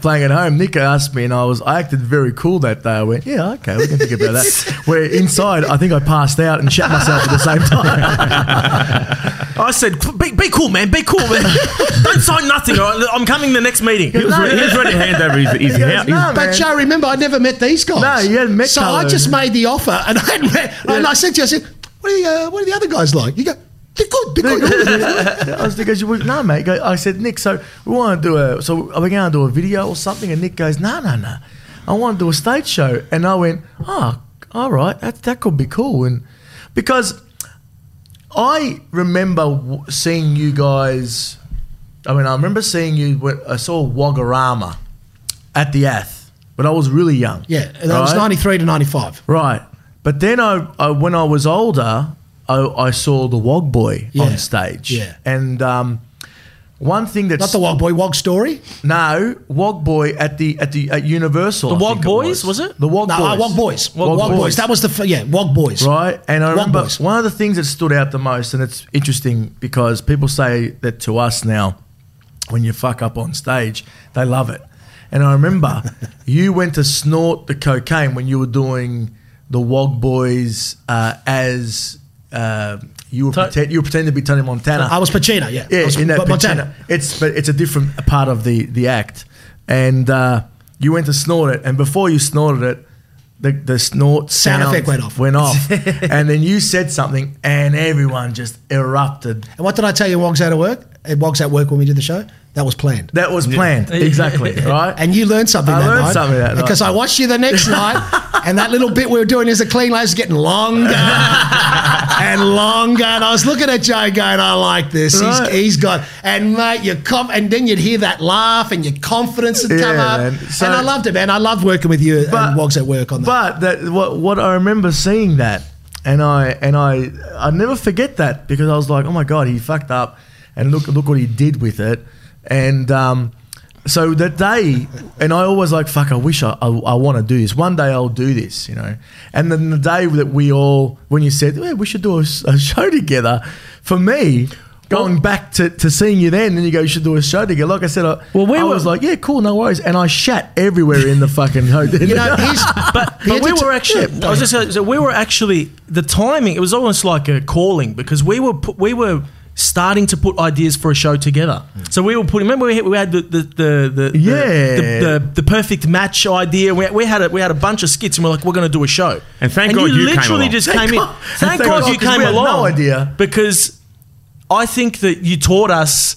playing at home, Nick asked me, and I was I acted very cool that day. I went, yeah, okay, we can think about that. Where inside, I think I passed out and shat myself at the same time. I said, be, be cool, man, be cool, man. Don't sign nothing, all right? I'm coming to the next meeting. He was, no, re- he was ready to hand over his, his he goes, no, But Joe, remember, I never met these guys. No, you hadn't met So Carlo. I just made the offer, and I, met, yeah. and I said to you, I said, what are the, uh, what are the other guys like? You go, they're good, they're good. I was thinking, no, mate. I said, Nick, so we want to do a, so are we going to do a video or something? And Nick goes, no, no, no. I want to do a stage show. And I went, oh, all right, that that could be cool. And because I remember seeing you guys, I mean, I remember seeing you, when I saw Wogarama at the Ath, but I was really young. Yeah, that right? was ninety-three to ninety-five. Right. But then I, I when I was older, I, I saw the Wog Boy yeah. on stage. Yeah. And um, one thing that's... Not the Wog Boy, Wog Story? No, Wog Boy at the at the at Universal. The Wog Boys, it was. was it? The Wog no, Boys. No, uh, Wog Boys. Wog, Wog, Wog Boys. Boys. That was the... F- yeah, Wog Boys. Right? And I Wog remember Boys. One of the things that stood out the most, and it's interesting because people say that to us now, when you fuck up on stage, they love it. And I remember you went to snort the cocaine when you were doing the Wog Boys uh, as... Uh, you were Tot- pretend, you were pretending to be Tony Montana. I was Pacino, yeah. Yeah, was, in that but Montana. It's but it's a different part of the the act, and uh, you went to snort it, and before you snorted it, the the snort sound, sound effect went off, went off, and then you said something, and everyone just erupted. And what did I tell you? Wogs Out of Work. It Wogs At Work when we did the show. That was planned. That was planned, yeah. exactly, right? And you learned something I that learned night. I learned something that night. Because I watched you the next night, and that little bit we were doing as a clean lace is getting longer and longer. And I was looking at Joe going, I like this. Right. He's, he's got, and mate, you're com- and then you'd hear that laugh and your confidence would come yeah, up. So, and I loved it, man. I loved working with you but, and Wogs At Work on that. But that, what, what I remember seeing that, and I and I I never forget that because I was like, oh, my God, he fucked up. And look, look what he did with it. And um, So that day, and I always like, fuck, I wish I, I, I want to do this. One day I'll do this, you know. And then the day that we all, when you said, well, we should do a, a show together, for me, going well, back to, to seeing you then, and you go, you should do a show together. Like I said, I, well, we I were, was like, yeah, cool, no worries. And I shat everywhere in the fucking hotel. You know, his, but, but we were actually, yeah, I was just saying, so we were actually, the timing, it was almost like a calling, because we were, we were, starting to put ideas for a show together. Mm. So we were putting, remember we had, we had the, the, the, the, yeah. the, the, the the perfect match idea. We, we had a, we had a bunch of skits and we're like, we're going to do a show. And thank and God you, you literally came just thank came God. in. Thank, thank God, God you came we had along. No idea. Because I think that you taught us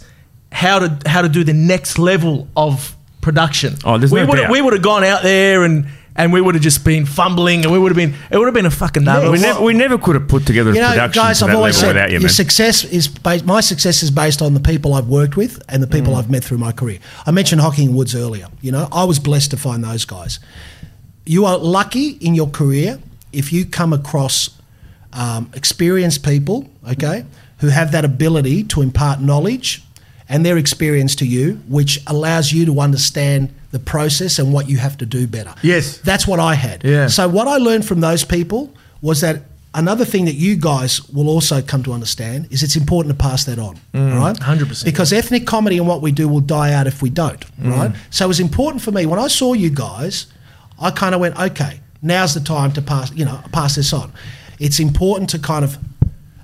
how to how to do the next level of production. Oh, there's we no doubt. We would have gone out there and and we would have just been fumbling, and we would have been. It would have been a fucking. Yeah, we, never, we never could have put together a you know, production guys, to that I've level said, without you, your man. Success is based, my success is based on the people I've worked with and the people mm. I've met through my career. I mentioned Hocking and Woods earlier. You know, I was blessed to find those guys. You are lucky in your career if you come across um, experienced people, okay, who have that ability to impart knowledge and their experience to you, which allows you to understand the process and what you have to do better. Yes. That's what I had. Yeah. So what I learned from those people was that another thing that you guys will also come to understand is it's important to pass that on, mm, right? one hundred percent. Because ethnic comedy and what we do will die out if we don't, mm. right? So it was important for me. When I saw you guys, I kind of went, okay, now's the time to pass, you know, pass this on. It's important to kind of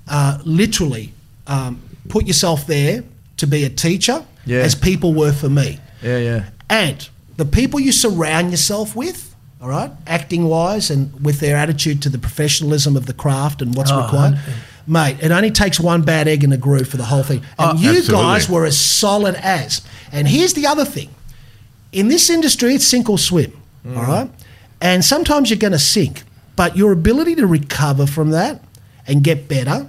uh, literally um, put yourself there to be a teacher yeah. as people were for me. Yeah, yeah. And the people you surround yourself with, all right, acting-wise and with their attitude to the professionalism of the craft and what's oh, required, one hundred percent. Mate, it only takes one bad egg in a groove for the whole thing. And oh, you absolutely. guys were as solid as. And here's the other thing. In this industry, it's sink or swim, mm. all right? And sometimes you're going to sink, but your ability to recover from that and get better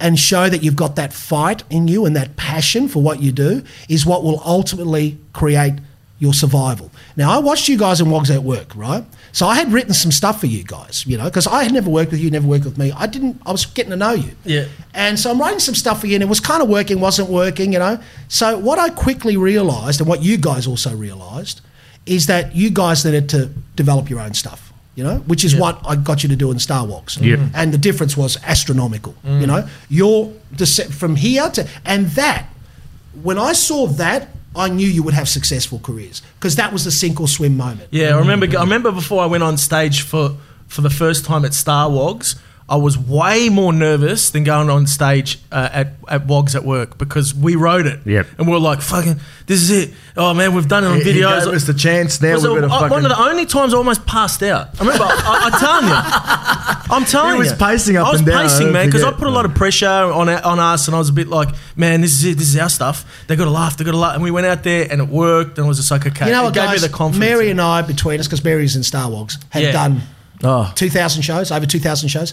and show that you've got that fight in you and that passion for what you do is what will ultimately create your survival. Now, I watched you guys in Wogs at Work, right? So I had written some stuff for you guys, you know, because I had never worked with you, never worked with me. I didn't, I was getting to know you. Yeah. And so I'm writing some stuff for you and it was kind of working, wasn't working, you know. So what I quickly realised and what you guys also realised is that you guys needed to develop your own stuff, you know, which is yeah. what I got you to do in Star Wogs. Yeah. And the difference was astronomical, mm. you know. Your, from here to, and that, when I saw that, I knew you would have successful careers because that was the sink or swim moment. Yeah, I remember I remember before I went on stage for, for the first time at Star Wogs, I was way more nervous than going on stage uh, at, at Wogs at Work because we wrote it. Yep. And we were like, fucking, this is it. Oh, man, we've done it on he, videos. He gave us the chance. Now we've got to fucking... One of the only times I almost passed out. I remember, I, I, I telling you. I'm telling you. He was you, pacing up and down. I was pacing, man, because I put a lot of pressure on on us and I was a bit like, man, this is it. This is our stuff. They got to laugh. They got to laugh. And we went out there and it worked and it was just like, okay. You know what, guys, Mary and I, between us, because Mary's in Star Wogs, had yeah. done... Oh. two thousand shows, over two thousand shows.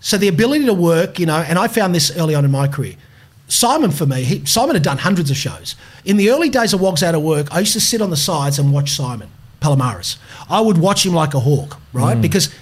So the ability to work, you know, and I found this early on in my career. Simon, for me, he, Simon had done hundreds of shows. In the early days of Wogs Out of Work, I used to sit on the sides and watch Simon Palomares. I would watch him like a hawk, right? Mm. Because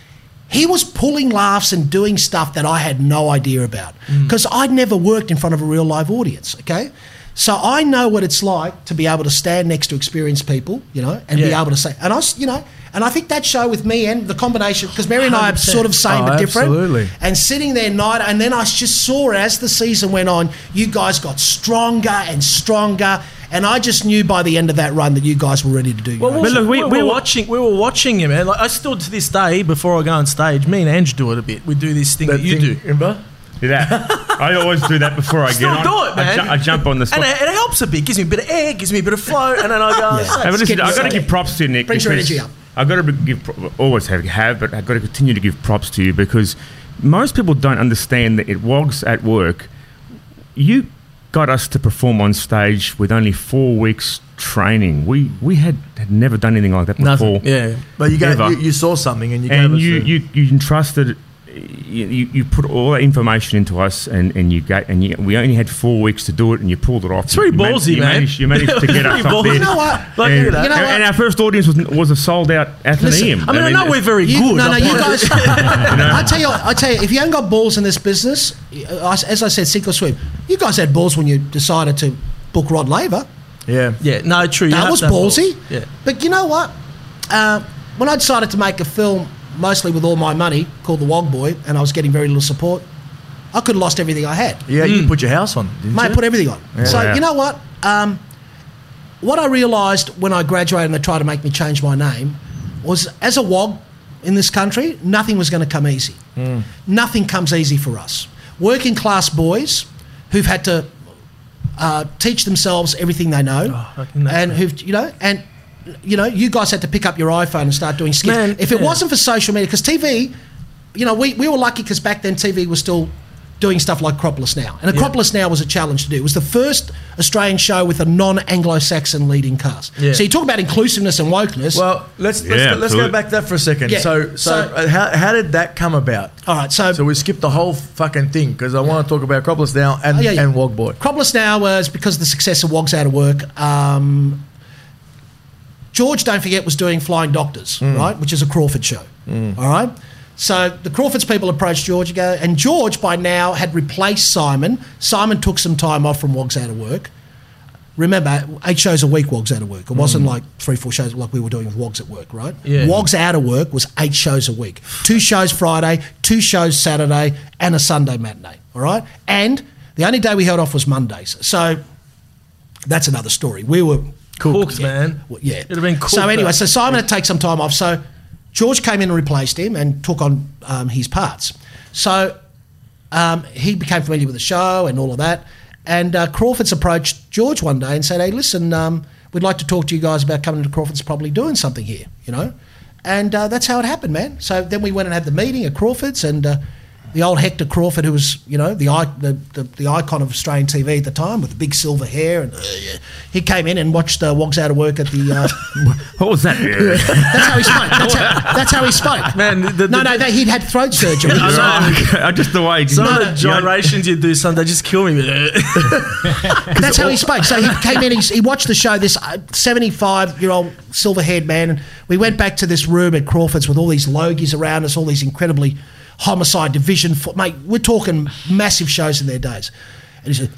he was pulling laughs and doing stuff that I had no idea about because mm. I'd never worked in front of a real live audience, okay? So I know what it's like to be able to stand next to experienced people, you know, and yeah. be able to say, and I, you know, and I think that show with me and the combination, because Mary and I are sort of same oh, but different. Absolutely. And sitting there night, and then I just saw as the season went on, you guys got stronger and stronger, and I just knew by the end of that run that you guys were ready to do. Well, well, but look, we, we, we were watching, we were watching you, man. Like I still to this day, before I go on stage, me and Ange do it a bit. We do this thing that, that you thing, do, remember? Do that. I always do that before I Still get on. Still do it, man. I, ju- I jump on the spot. And it, and it helps a bit. Gives me a bit of air, gives me a bit of flow, and then I go... Yeah. Hey, but listen, I've got to give props to you, Nick. Bring your energy up. I've got to give... Always have, have, but I've got to continue to give props to you because most people don't understand that it Wogs at Work. You got us to perform on stage with only four weeks training. We we had, had never done anything like that before. Nothing, yeah. But you, gave, you, you saw something and you gave and us... And you, you, you entrusted... You, you, you put all that information into us, and, and you got and you, we only had four weeks to do it, and you pulled it off. It's very ballsy, man. You managed, you managed to get us up there. You know what? Like, and, you know and, what? and our first audience was was a sold out Athenaeum. Listen, I mean, I, mean, I know we're very you, good. No, no, you guys. you know? I tell you, I tell you, if you haven't got balls in this business, as I said, sink or swim. You guys had balls when you decided to book Rod Laver. Yeah. Yeah, no, true. That was ballsy. Yeah. But you know what? Uh, when I decided to make a film mostly with all my money called The Wog Boy, and I was getting very little support, I could have lost everything I had. Yeah, mm. you put your house on, didn't Mate, you? Mate, put everything on. Yeah. So yeah. you know what? Um, what I realised when I graduated and they tried to make me change my name was, as a wog in this country, nothing was going to come easy. Mm. Nothing comes easy for us. Working class boys who've had to uh, teach themselves everything they know, oh, and who've, you know, and you know, you guys had to pick up your iPhone and start doing skits. Man, if it yeah. wasn't for social media, because T V, you know, we, we were lucky because back then T V was still doing stuff like Acropolis Now. And Acropolis yeah. Now was a challenge to do. It was the first Australian show with a non-Anglo-Saxon leading cast. Yeah. So you talk about inclusiveness and wokeness. Well, let's let's, yeah, go, let's go back to that for a second. Yeah. So, so, so how, how did that come about? All right, so... So we skipped the whole fucking thing because I yeah. want to talk about Acropolis Now and, oh, yeah, yeah. and Wog Boy. Acropolis Now was because of the success of Wogs Out of Work. Um... George, don't forget, was doing Flying Doctors, mm. right, which is a Crawford show, mm. all right? So the Crawford's people approached George ago, and George by now had replaced Simon. Simon took some time off from Wogs Out of Work. Remember, eight shows a week, Wogs Out of Work. It mm. wasn't like three, four shows like we were doing with Wogs at Work, right? Yeah. Wogs Out of Work was eight shows a week. Two shows Friday, two shows Saturday, and a Sunday matinee, all right? And the only day we held off was Mondays. So that's another story. We were... Cooked, cooked, man. Yeah. Well, yeah. It'd have been cooked. So anyway, so Simon had to take some time off. So George came in and replaced him and took on um, his parts. So um, he became familiar with the show and all of that. And uh, Crawford's approached George one day and said, hey, listen, um, we'd like to talk to you guys about coming to Crawford's, probably doing something here, you know. And uh, that's how it happened, man. So then we went and had the meeting at Crawford's, and uh, the old Hector Crawford, who was, you know, the, the, the, the icon of Australian T V at the time with the big silver hair. And uh, yeah. he came in and watched uh, Wogs Out of Work at the... Uh, what was that? That's how he spoke. That's how, that's how he spoke. Man, the, the, no, no, they, he'd had throat surgery. I know. Just the way... Some no, of the gyrations you do, some, they just kill me. That's how he spoke. So he came in, he, he watched the show, this seventy-five-year-old silver-haired man, and we went back to this room at Crawford's with all these logies around us, all these incredibly... Homicide, Division Four, mate, we're talking massive shows in their days. And he said,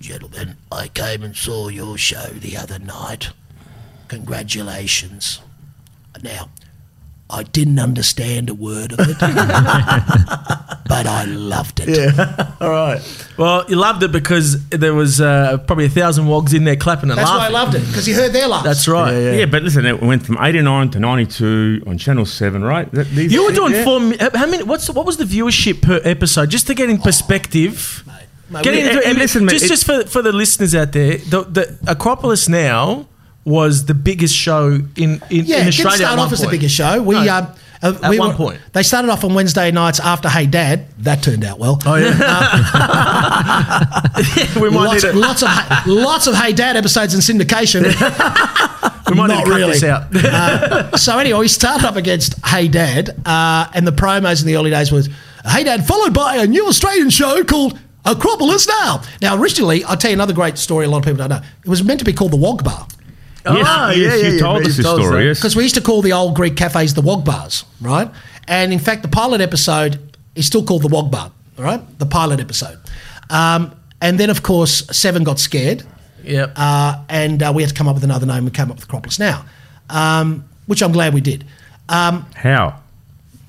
gentlemen, I came and saw your show the other night. Congratulations. Now, I didn't understand a word of it, but I loved it. Yeah, all right. Well, you loved it because there was uh, probably a thousand wogs in there clapping and That's laughing. That's why I loved it, because you heard their laughs. That's right. Yeah, yeah. yeah, but listen, it went from eighty-nine to ninety-two on Channel seven, right? That, these you were doing yeah. four – how many? What's what was the viewership per episode? Just to get in perspective. Oh, mate, mate, get yeah, into, and, and listen, just, mate, just for, for the listeners out there, the, the Acropolis Now – was the biggest show in, in, yeah, in Australia. Yeah, it didn't start off as the biggest show. We, no, um, uh, at we one were, point. They started off on Wednesday nights after Hey Dad. That turned out well. Oh, yeah. Um, we might lots, need lots of, lots of Hey Dad episodes in syndication. we might Not need to really. cut this out. uh, so anyway, we started up against Hey Dad, uh, and the promos in the early days was, Hey Dad, followed by a new Australian show called Acropolis Now. Now, originally, I'll tell you another great story a lot of people don't know. It was meant to be called the Wog Bar. Oh, yes, oh, yes, yeah, you yeah, told yeah. us this story. Because yes. we used to call the old Greek cafes the Wog Bars, right? And in fact, the pilot episode is still called the Wog Bar, right? The pilot episode. Um, and then, of course, Seven got scared. Yep. Uh, and uh, we had to come up with another name. We came up with Acropolis Now, um, which I'm glad we did. Um, How?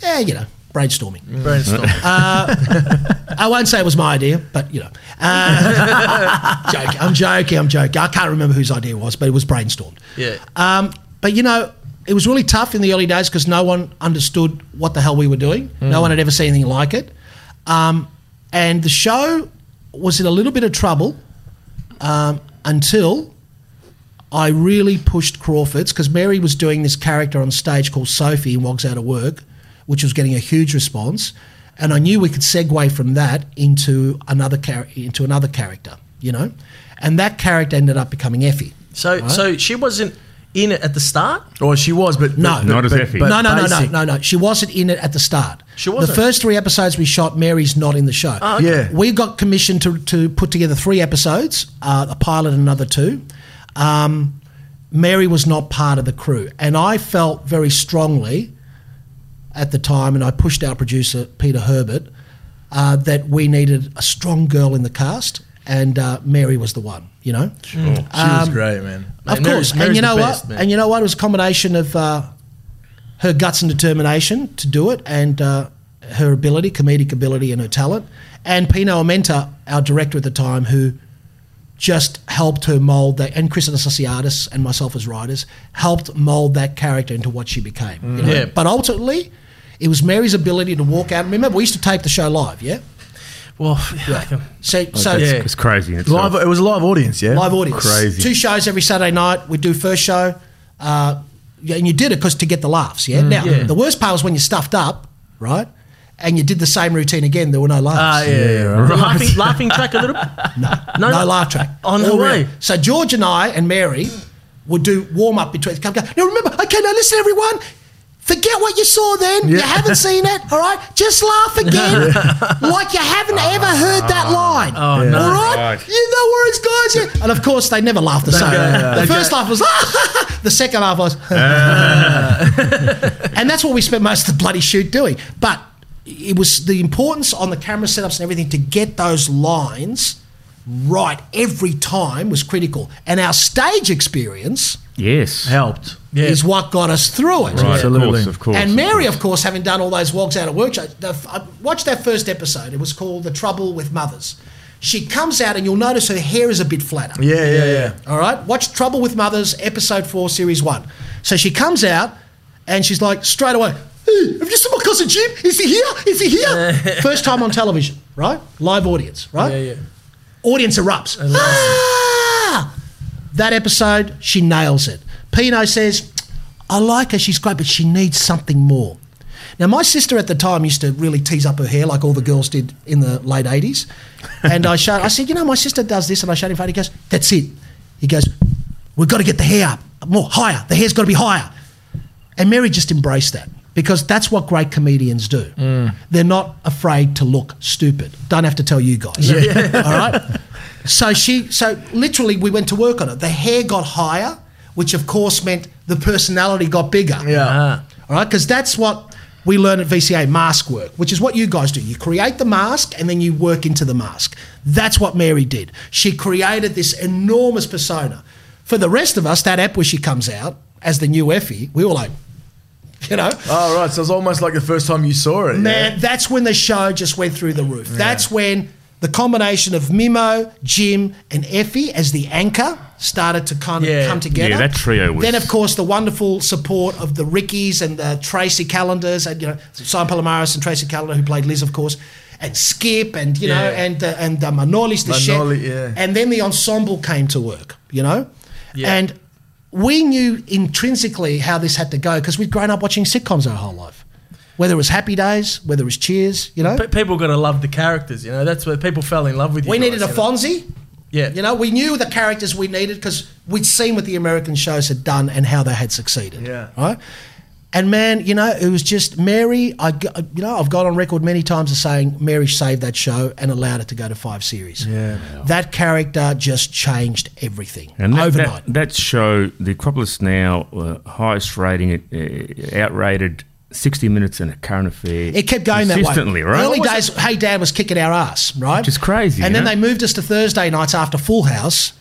Yeah, you know, brainstorming. Brainstorming. uh, I won't say it was my idea, but, you know. Uh, joking, I'm joking, I'm joking. I can't remember whose idea it was, but it was brainstormed. Yeah. Um, but, you know, it was really tough in the early days because no one understood what the hell we were doing. Mm. No one had ever seen anything like it. Um, and the show was in a little bit of trouble um, until I really pushed Crawford's, because Mary was doing this character on stage called Sophie in Wogs Out of Work, which was getting a huge response. And I knew we could segue from that into another char- into another character, you know, and that character ended up becoming Effie. So, right? so she wasn't in it at the start, or she was, but no, but, not but, as Effie. But, but no, no, basic. no, no, no, no. She wasn't in it at the start. She wasn't. The first three episodes we shot, Mary's not in the show. Oh, okay. Yeah, we got commissioned to to put together three episodes, uh, a pilot and another two. Um, Mary was not part of the crew, and I felt very strongly at the time, and I pushed our producer, Peter Herbert, uh, that we needed a strong girl in the cast. and uh, Mary was the one, you know. Sure. Um, she was great, man. Of Mary, course, Mary's and you know best, what? Man. And you know what? It was a combination of uh, her guts and determination to do it, and uh, her ability, comedic ability, and her talent, and Pino Amenta, our director at the time, who just helped her mould that, and Chris Anastasiadis and myself as writers helped mould that character into what she became. Mm. You know? Yeah. But ultimately, it was Mary's ability to walk out. Remember, we used to tape the show live, yeah? Well, yeah. So, oh, so yeah. It's crazy. It's live, it was a live audience, yeah? Live audience. Crazy. Two shows every Saturday night. We'd do first show, uh, and you did it because to get the laughs, yeah? Mm, now, yeah. the worst part was when you stuffed up, right? And you did the same routine again. There were no laughs. Ah, yeah, yeah, right. laughing, laughing track a little bit? No, no, no laugh track. On the way. So George and I and Mary would do warm-up between. Come, go. Now remember, okay, now listen, everyone. Forget what you saw then. Yeah. You haven't seen it, all right? Just laugh again like you haven't oh, ever heard oh, that line, oh, yeah. no, all right? right? You know where it's going. Yeah. And, of course, they never laughed the same. Uh, the okay. first laugh was, ah, the second laugh was, ah. And that's what we spent most of the bloody shoot doing. But it was the importance on the camera setups and everything to get those lines right every time was critical. And our stage experience yes, helped. Yeah. Is what got us through it. Right, absolutely. Of course, of course, and Mary, of course. of course, having done all those Wogs Out of Work shows, I watched that first episode. It was called The Trouble with Mothers. She comes out and you'll notice her hair is a bit flatter. Yeah, yeah, yeah. All right? Watch Trouble with Mothers, episode four, series one. So she comes out and she's like straight away, hey, have you seen my cousin Jim? Is he here? Is he here? First time on television, right? Live audience, right? Yeah, yeah. Audience erupts. Ah! That episode, she nails it. Pino says, I like her, she's great, but she needs something more. Now, my sister at the time used to really tease up her hair like all the girls did in the late eighties. And I showed, I said, you know, my sister does this. And I showed him, he goes, that's it. He goes, we've got to get the hair up, more, higher. The hair's got to be higher. And Mary just embraced that. Because that's what great comedians do. Mm. They're not afraid to look stupid. Don't have to tell you guys. Yeah. All right? So she, so literally we went to work on it. The hair got higher, which of course meant the personality got bigger. Yeah. Uh-huh. All right? Because that's what we learn at V C A, mask work, which is what you guys do. You create the mask and then you work into the mask. That's what Mary did. She created this enormous persona. For the rest of us, that app where she comes out as the new Effie, we were like, you know? Oh, right. So it's almost like the first time you saw it. Man, yeah. That's when the show just went through the roof. Yeah. That's when the combination of Mimo, Jim, and Effie as the anchor started to kind of yeah. come together. Yeah, that trio was... Then, of course, the wonderful support of the Rickies and the Tracy Calendars and, you know, Simon Palomares and Tracy Calendar, who played Liz, of course, and Skip and, you yeah. know, and uh, and uh, Manolis, the Manoli, chef. Yeah. And then the ensemble came to work, you know? Yeah. And... we knew intrinsically how this had to go because we'd grown up watching sitcoms our whole life, whether it was Happy Days, whether it was Cheers, you know. P- people got to love the characters, you know. That's where people fell in love with you. We guys, needed a Fonzie. Yeah. You know, we knew the characters we needed because we'd seen what the American shows had done and how they had succeeded. Yeah. Right? And, man, you know, it was just Mary, I, you know, I've got on record many times as saying Mary saved that show and allowed it to go to five series. Yeah, wow. That character just changed everything and that, overnight. That, that show, the Acropolis Now, uh, highest rating, it uh, outrated sixty minutes and A Current Affair. It kept going that way. Consistently, right? Early days, it? Hey Dad was kicking our ass, right? Which is crazy. And then know? they moved us to Thursday nights after Full House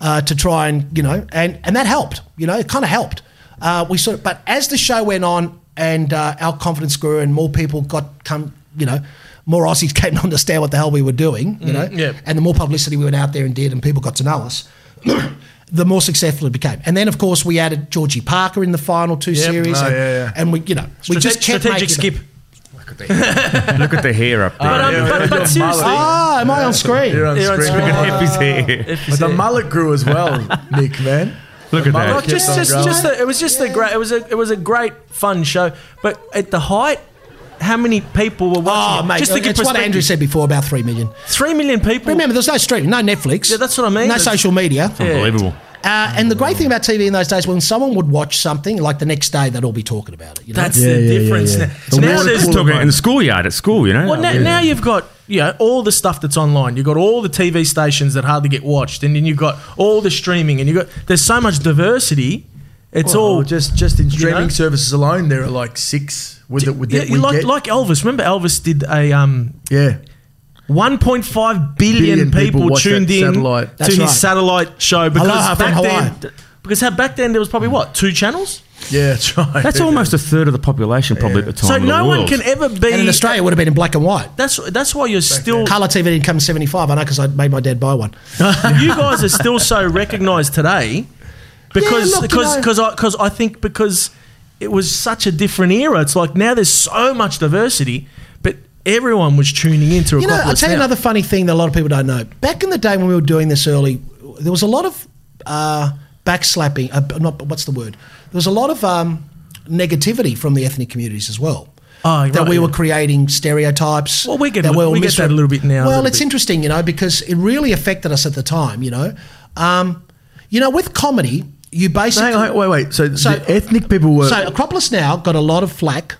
uh, to try and, you know, and, and that helped, you know, it kind of helped. Uh, we sort of, but as the show went on and uh, our confidence grew and more people got come, you know, more Aussies came to understand what the hell we were doing, you mm, know, yeah. and the more publicity we went out there and did and people got to know us, the more successful it became. And then, of course, we added Georgie Parker in the final two yep. series, oh, and, yeah, yeah. and we, you know, Strate- we just kept strategic skip. Them. Look at the hair up there. But, um, but, but seriously, ah, am I on screen? You're on, You're on screen. Look at Effie's hair. But the mullet grew as well, Nick, man. Look at that! Just, just, just a, it was just yeah. a great. It was a, it was a great fun show. But at the height, how many people were watching? Oh, mate, just to it's what Andrew said before about three million. Three million people. Remember, there's no streaming, no Netflix. Yeah, that's what I mean. No that's social media. It's unbelievable. Uh, and the great thing about T V in those days, when someone would watch something, like the next day, they'd all be talking about it. You know? That's yeah, the yeah, difference. Yeah, yeah. Now, so now there's talking in the schoolyard at school, you know. Well, now, yeah. now you've got you know, all the stuff that's online. You've got all the T V stations that hardly get watched, and then you've got all the streaming, and you got there's so much diversity. It's well, all just just in streaming you know? services alone. There are like six. With, the, with yeah, the, we like get. like Elvis. Remember, Elvis did a um yeah. one point five billion, billion people, people tuned in satellite. to That's his right. satellite show. Because Aloha back then, because how back then there was probably what, two channels? Yeah, that's right. That's yeah. almost a third of the population probably yeah. at the time. So no the one world. can ever be. And in Australia, it would have been in black and white. That's that's why you're back still then. Colour T V didn't come in seventy-five. I know because I made my dad buy one. You guys are still so recognised today because yeah, look, because because you know. I, 'cause I think because it was such a different era. It's like now there's so much diversity, but everyone was tuning into Acropolis Now. You know, I'll tell you another funny thing that a lot of people don't know. Back in the day when we were doing this early, there was a lot of uh, backslapping. Uh, not what's the word. There was a lot of um, negativity from the ethnic communities as well. Oh, that right, we yeah. were creating stereotypes. Well, we get that, we we get that a little bit now. Well, it's bit. interesting, you know, because it really affected us at the time, you know. Um, you know, with comedy, you basically... No, wait, wait, wait. So, so the ethnic people were... So Acropolis Now got a lot of flack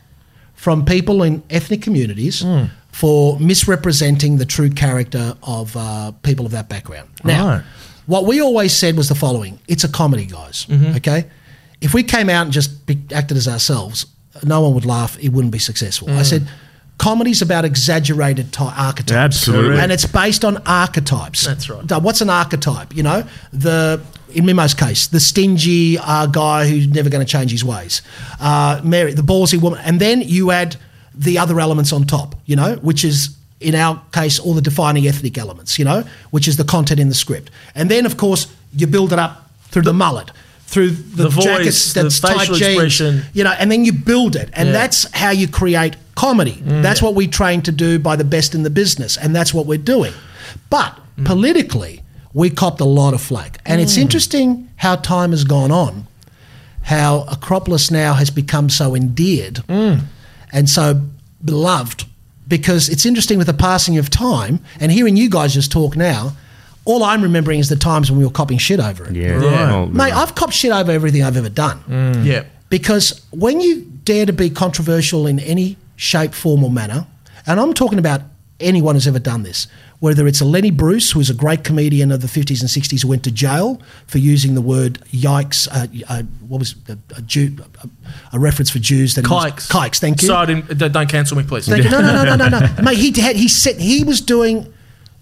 from people in ethnic communities mm. for misrepresenting the true character of uh, people of that background. Now, right. what we always said was the following. It's a comedy, guys, mm-hmm. okay? If we came out and just acted as ourselves, no one would laugh. It wouldn't be successful. Mm. I said, comedy's about exaggerated ty- archetypes. Absolutely. And it's based on archetypes. That's right. What's an archetype? You know, the in Mimo's case, the stingy uh, guy who's never going to change his ways. Uh, Mary, the ballsy woman. And then you add the other elements on top, you know, which is, in our case, all the defining ethnic elements, you know, which is the content in the script. And then, of course, you build it up through the mullet. Through the, the jackets, voice, that's the facial tight expression, jeans, you know, and then you build it, and yeah. that's how you create comedy. Mm, that's yeah. what we train to do by the best in the business, and that's what we're doing. But mm. politically, we copped a lot of flack, and mm. it's interesting how time has gone on, how Acropolis Now has become so endeared mm. and so beloved, because it's interesting with the passing of time, and hearing you guys just talk now. All I'm remembering is the times when we were copping shit over it. Yeah. Right. Mate, I've copped shit over everything I've ever done. Mm. Yeah. Because when you dare to be controversial in any shape, form or manner, and I'm talking about anyone who's ever done this, whether it's a Lenny Bruce, who's a great comedian of the fifties and sixties who went to jail for using the word yikes, uh, uh, what was a, a, Jew, a, a reference for Jews. That kikes. Kikes, thank you. Sorry, I didn't, don't cancel me, please. Thank you. No, no, no, no, no, no. Mate, he, had, he, said, he was doing...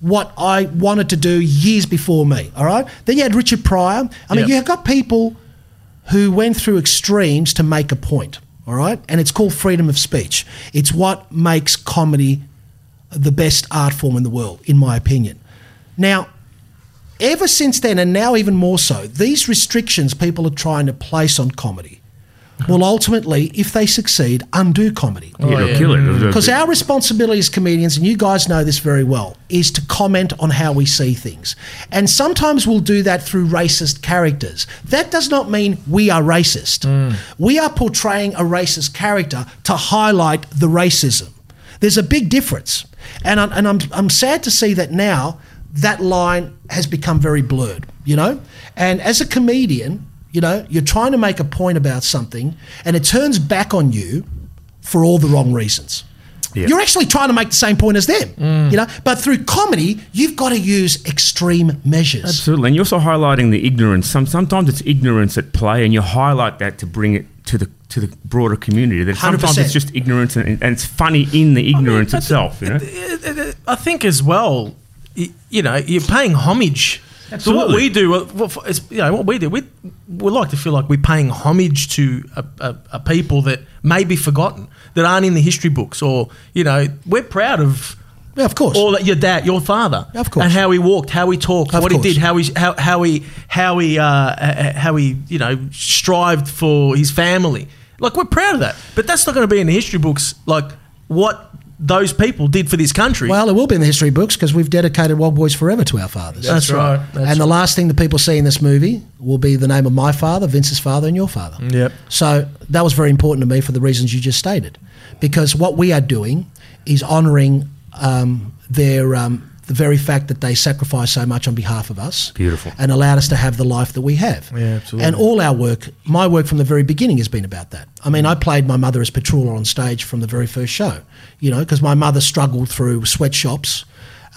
what I wanted to do years before me, all right? Then you had Richard Pryor. I mean, yep. you've got people who went through extremes to make a point, all right? And it's called freedom of speech. It's what makes comedy the best art form in the world, in my opinion. Now, ever since then, and now even more so, these restrictions people are trying to place on comedy will ultimately, if they succeed, undo comedy. Oh, it'll yeah. kill it. Because our responsibility as comedians, and you guys know this very well, is to comment on how we see things. And sometimes we'll do that through racist characters. That does not mean we are racist. Mm. We are portraying a racist character to highlight the racism. There's a big difference. And I'm, and I'm, I'm sad to see that now that line has become very blurred, you know? And as a comedian... you know, you're trying to make a point about something and it turns back on you for all the wrong reasons. Yeah. You're actually trying to make the same point as them, mm. you know. But through comedy, you've got to use extreme measures. Absolutely. And you're also highlighting the ignorance. Some, sometimes it's ignorance at play and you highlight that to bring it to the to the broader community. That sometimes one hundred percent. It's just ignorance and, and it's funny in the ignorance I mean, itself. The, you know? I think as well, you, you know, you're paying homage. Absolutely. So what we do, it's, you know, what we do, we we like to feel like we're paying homage to a, a, a people that may be forgotten, that aren't in the history books, or you know, we're proud of, yeah, of course, all that your dad, your father, yeah, of course, and how he walked, how he talked, of what course. he did, how he how how he how he uh, how he you know strived for his family. Like we're proud of that, but that's not going to be in the history books. Like what. Those people did for this country. Well, it will be in the history books because we've dedicated Wog Boys Forever to our fathers. That's, That's right. right. That's and the last thing that people see in this movie will be the name of my father, Vince's father, and your father. Yep. So that was very important to me for the reasons you just stated, because what we are doing is honouring um, their um, the very fact that they sacrificed so much on behalf of us. Beautiful. And allowed us to have the life that we have. Yeah, absolutely. And all our work, my work from the very beginning has been about that. I mean, I played my mother as Petrulla on stage from the very first show, you know, because my mother struggled through sweatshops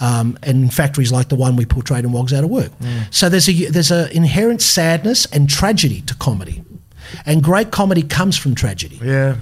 um, and factories like the one we portrayed in Wogs Out of Work. Mm. So there's a there's an inherent sadness and tragedy to comedy. And great comedy comes from tragedy. Yeah.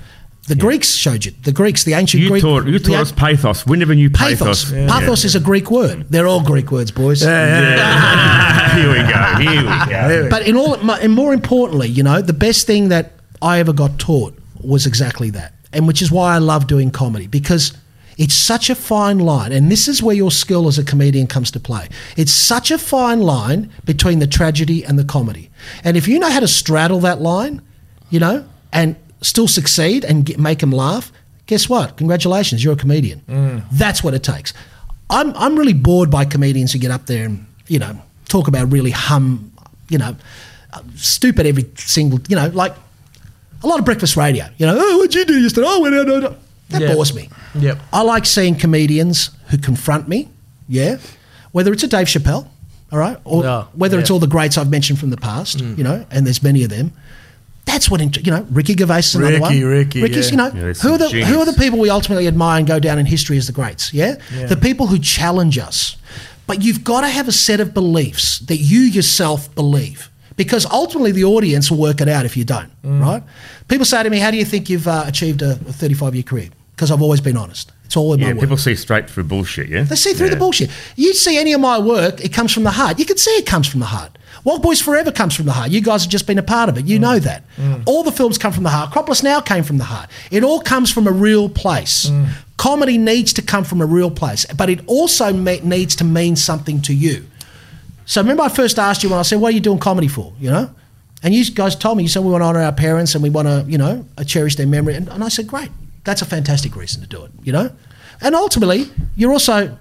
The yeah. Greeks showed you. The Greeks, the ancient you Greek. Taught, you taught the, us pathos. We never knew pathos. Pathos, yeah. pathos yeah. is a Greek word. They're all Greek words, boys. Yeah. Yeah. Here we go. Here we go. But in all, and more importantly, you know, the best thing that I ever got taught was exactly that, and which is why I love doing comedy, because it's such a fine line, and this is where your skill as a comedian comes to play. It's such a fine line between the tragedy and the comedy, and if you know how to straddle that line, you know, and still succeed and get, make them laugh, guess what? Congratulations, you're a comedian. Mm. That's what it takes. I'm I'm really bored by comedians who get up there and, you know, talk about really hum, you know, stupid every single, you know, like a lot of breakfast radio. You know, oh, what'd you do yesterday? Oh, went out. That yep. bores me. Yep. I like seeing comedians who confront me, yeah, whether it's a Dave Chappelle, all right, or oh, whether yeah. it's all the greats I've mentioned from the past, mm. you know, and there's many of them. That's what, you know, Ricky Gervais is another Ricky, one. Ricky, Ricky. Yeah. You know, yeah, who, are the, who are the people we ultimately admire and go down in history as the greats, yeah? yeah? The people who challenge us. But you've got to have a set of beliefs that you yourself believe, because ultimately the audience will work it out if you don't, mm. right? People say to me, how do you think you've uh, achieved a thirty-five-year career? Because I've always been honest. It's all in yeah, my work. People see straight through bullshit, yeah? They see through yeah. the bullshit. You see any of my work, it comes from the heart. You can see it comes from the heart. Wog Boys Forever comes from the heart. You guys have just been a part of it. You mm. know that. Mm. All the films come from the heart. Acropolis Now came from the heart. It all comes from a real place. Mm. Comedy needs to come from a real place, but it also me- needs to mean something to you. So remember I first asked you when I said, what are you doing comedy for, you know? And you guys told me, you said we want to honour our parents and we want to, you know, cherish their memory. And, and I said, great. That's a fantastic reason to do it, you know? And ultimately, you're also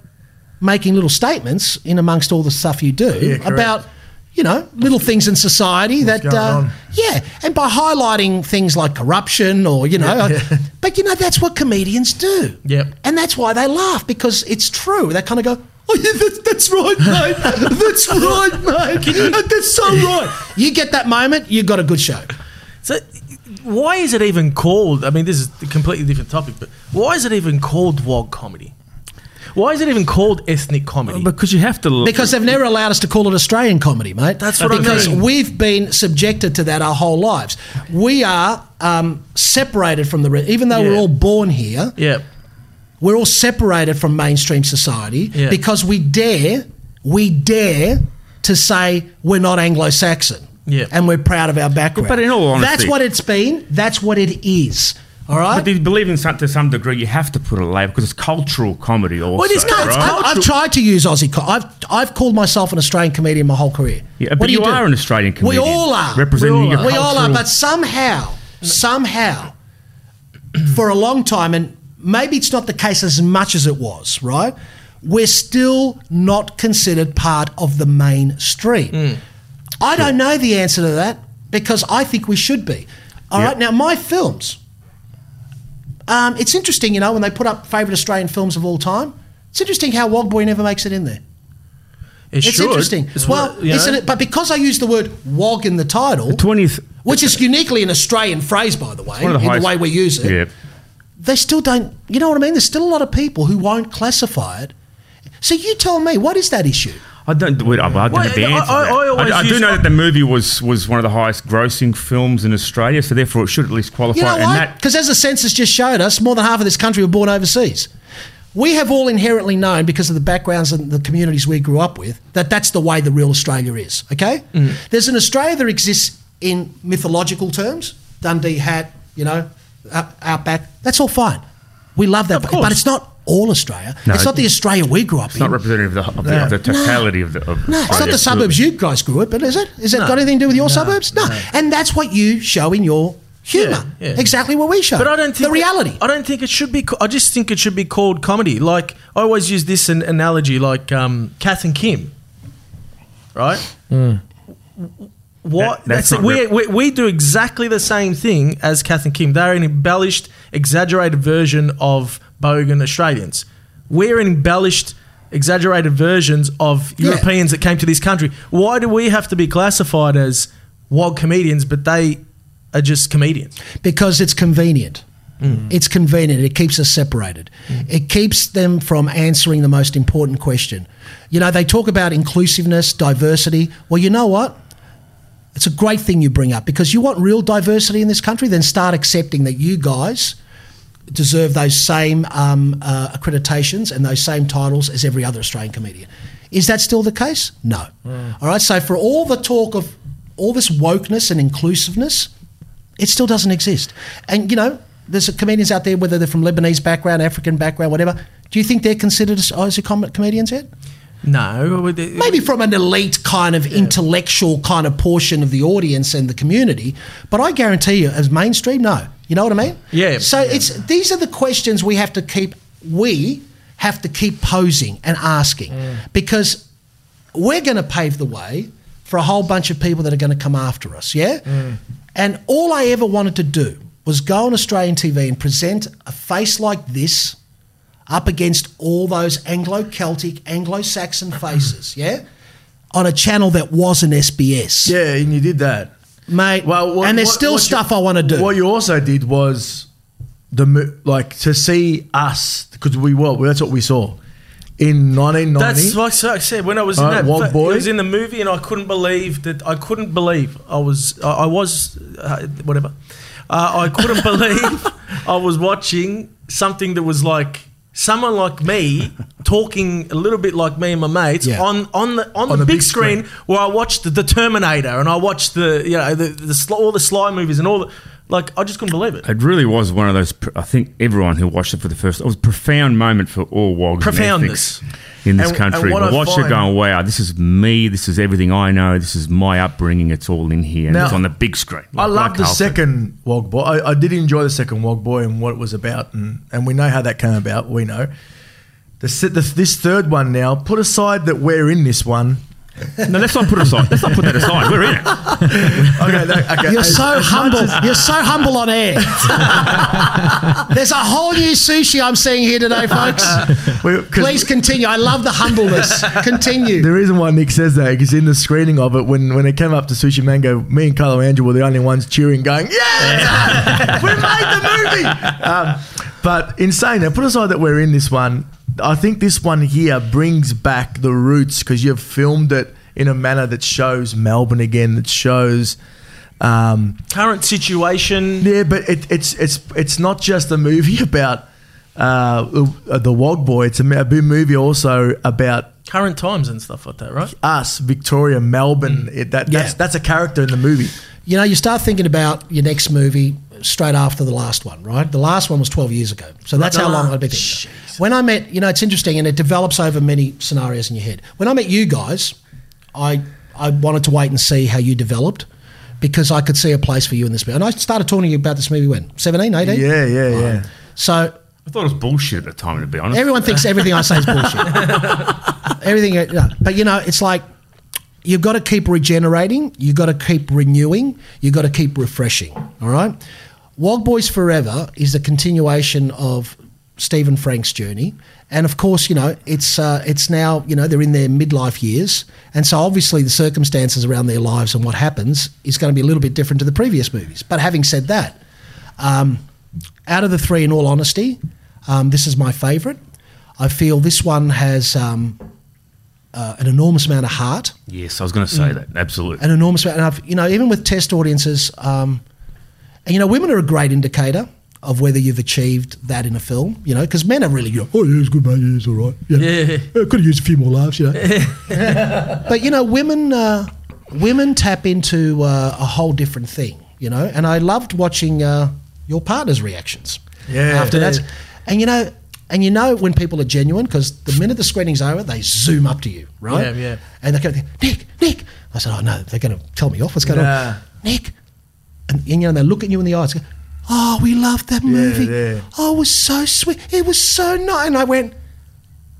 making little statements in amongst all the stuff you do yeah, about, you know, little things in society What's that, uh, yeah, and by highlighting things like corruption or, you know, yeah, yeah. but, you know, that's what comedians do. Yep. And that's why they laugh, because it's true. They kind of go, oh, yeah, that's, that's right, mate. That's right, mate. Can you, that's so right. You get that moment, you've got a good show. So why is it even called, I mean, this is a completely different topic, but why is it even called wog comedy? Why is it even called ethnic comedy? Well, because you have to look. Because they've never allowed us to call it Australian comedy, mate. That's what I mean. Because we've been subjected to that our whole lives. We are um, separated from the rest. Even though yeah. we're all born here, yeah. we're all separated from mainstream society yeah. because we dare, we dare to say we're not Anglo-Saxon yeah. and we're proud of our background. But in all honesty, that's what it's been. That's what it is. All right. But if you believe in some, to some degree, you have to put it a label because it's cultural comedy also. Well, it is not. Right? I've, I've tried to use Aussie comedy. I've, I've called myself an Australian comedian my whole career. Yeah, but what you, you are an Australian comedian. We all are. Representing we all your are. We all are, but somehow, somehow, for a long time, and maybe it's not the case as much as it was, right, we're still not considered part of the mainstream. Mm. I sure. don't know the answer to that because I think we should be. All yeah. right, now my films... Um, it's interesting, you know, when they put up favourite Australian films of all time, it's interesting how Wog Boy never makes it in there. It it's should. interesting. It's well, what, isn't it, but because I use the word wog in the title, the twentieth, which is uniquely an Australian phrase, by the way, the in highest, the way we use it, yeah. they still don't, you know what I mean? There's still a lot of people who won't classify it. So you tell me, what is that issue? I don't. I don't well, have the answer. I, I, I, I, I do know that the movie was was one of the highest grossing films in Australia, so therefore it should at least qualify. You know why? Because as the census just showed us, more than half of this country were born overseas. We have all inherently known, because of the backgrounds and the communities we grew up with, that that's the way the real Australia is. Okay, mm. there's an Australia that exists in mythological terms: Dundee hat, you know, out, out back. That's all fine. We love that, but it's not all Australia. No, it's not the Australia we grew up it's in. It's not representative of the, of the, no. of the totality no. of the of No, it's not the suburbs you guys grew up in, is it? Is it no. got anything to do with your no. suburbs? No. no. And that's what you show in your humour. Yeah, yeah. Exactly what we show. But I don't think... The reality. It, I don't think it should be... I just think it should be called comedy. Like, I always use this an analogy, like um, Kath and Kim, right? Mm. What? That, that's that's we, we, we do exactly the same thing as Kath and Kim. They're an embellished, exaggerated version of... Bogan Australians. We're embellished, exaggerated versions of yeah. Europeans that came to this country. Why do we have to be classified as wog comedians, but they are just comedians? Because it's convenient. Mm. It's convenient. It keeps us separated. Mm. It keeps them from answering the most important question. You know, they talk about inclusiveness, diversity. Well, you know what? It's a great thing you bring up, because you want real diversity in this country, then start accepting that you guys deserve those same um, uh, accreditations and those same titles as every other Australian comedian. Is that still the case? No. Mm. All right, so for all the talk of all this wokeness and inclusiveness, it still doesn't exist. And, you know, there's comedians out there, whether they're from Lebanese background, African background, whatever. Do you think they're considered as, as a com- comedians yet? No. Maybe from an elite kind of yeah. intellectual kind of portion of the audience and the community, but I guarantee you, as mainstream, no. You know what I mean? Yeah. So yeah. it's these are the questions we have to keep, we have to keep posing and asking mm. because we're going to pave the way for a whole bunch of people that are going to come after us, yeah? Mm. And all I ever wanted to do was go on Australian T V and present a face like this up against all those Anglo-Celtic, Anglo-Saxon faces, yeah, on a channel that wasn't S B S. Yeah, and you did that. Mate, well, what, and there's what, still stuff you, I want to do. What you also did was, the like, to see us, because we were, that's what we saw. In nineteen ninety, that's like I said. When I was uh, in that, Wog Boy. I was in the movie, and I couldn't believe that. I couldn't believe I was. I, I was uh, whatever. Uh, I couldn't believe I was watching something that was like someone like me talking a little bit like me and my mates yeah. on on the on, on the, the big, big screen, screen where I watched the Terminator and I watched the you know the, the all the Sly movies and all the. Like, I just couldn't believe it. It really was one of those, I think everyone who watched it for the first, it was a profound moment for all wogs and ethics in this and, country. And I watched it going, wow, this is me, this is everything I know, this is my upbringing, it's all in here. And now, it's on the big screen. Like, I loved the second Wog Boy. I, I did enjoy the second Wog Boy and what it was about, and, and we know how that came about, we know. The, the, this third one now, put aside that we're in this one. No, let's not put it aside. Let's not put that aside. We're in it. Okay, no, okay. You're as, so as humble. As... You're so humble on air. There's a whole new sushi I'm seeing here today, folks. we, Please continue. I love the humbleness. Continue. The reason why Nick says that is in the screening of it, when, when it came up to Sushi Mango, me and Carlo Andrew were the only ones cheering, going, yeah, we made the movie. Um, but in saying that, put aside that we're in this one, I think this one here brings back the roots because you've filmed it in a manner that shows Melbourne again, that shows um, current situation. Yeah, but it, it's it's it's not just a movie about uh, the Wog Boy. It's a movie also about current times and stuff like that, right? Us, Victoria, Melbourne. Mm. It, that yeah. that's, that's a character in the movie. You know, you start thinking about your next movie straight after the last one, right? The last one was twelve years ago. So that's no, how long I've been thinking. When I met, you know, it's interesting and it develops over many scenarios in your head. When I met you guys, I I wanted to wait and see how you developed because I could see a place for you in this movie. And I started talking to you about this movie when? seventeen, eighteen? Yeah, yeah, um, yeah. So... I thought it was bullshit at the time, to be honest. Everyone thinks everything I say is bullshit. everything, you know, but, you know, it's like you've got to keep regenerating, you've got to keep renewing, you've got to keep refreshing, all right? Wog Boys Forever is the continuation of Stephen Frank's journey, and of course, you know, it's uh, it's now, you know, they're in their midlife years, and so obviously the circumstances around their lives and what happens is going to be a little bit different to the previous movies. But having said that, um, out of the three, in all honesty, um, this is my favourite. I feel this one has um, uh, an enormous amount of heart. Yes, I was going to say mm, that, absolutely. An enormous amount, and I've, you know, even with test audiences, um, and, you know, women are a great indicator of whether you've achieved that in a film, you know, because men are really, you know, oh, yeah, it's good, mate, yeah, it's all right. You know, yeah. I could have used a few more laughs, you know. But, you know, women uh, women tap into uh, a whole different thing, you know, and I loved watching uh, your partner's reactions. Yeah. After yeah. that. And, you know, and you know when people are genuine because the minute the screening's over, they zoom up to you, right? Yeah, yeah. And they go, Nick, Nick. I said, oh, no, they're going to tell me off. What's going nah. on? Nick. And, and, you know, they look at you in the eyes and go, oh, we loved that movie. Yeah, yeah. Oh, it was so sweet. It was so nice. And I went,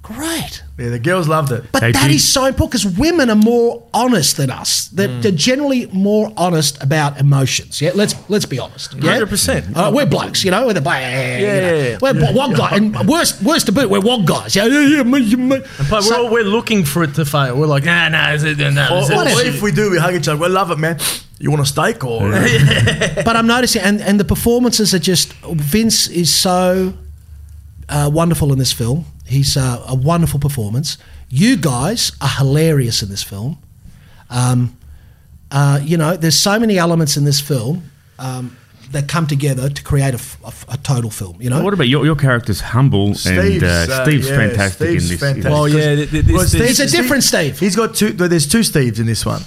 great. Yeah, the girls loved it. But they that did. Is so important because women are more honest than us. They're, mm. they're generally more honest about emotions. Yeah, let's let's be honest. Yeah? one hundred percent. Uh, we're blokes, you know. We're the blah, yeah, you know? yeah, yeah. We're yeah, wog yeah. guys. And worst, worst to boot, we're wog guys. Yeah, yeah, yeah. But so, we're, all, we're looking for it to fail. We're like, nah, nah. Is it, nah, nah or, what if we do, we hug each other. We love it, man. You want a steak or? But I'm noticing, and, and the performances are just. Vince is so uh, wonderful in this film. He's uh, a wonderful performance. You guys are hilarious in this film. Um, uh, you know, there's so many elements in this film um, that come together to create a, a, a total film, you know? Well, what about your, your character's humble Steve's, and uh, Steve's uh, yeah, fantastic Steve's in this. Fantastic. Well, yeah, th- th- well, there's a different Steve. He's got two, there's two Steves in this one.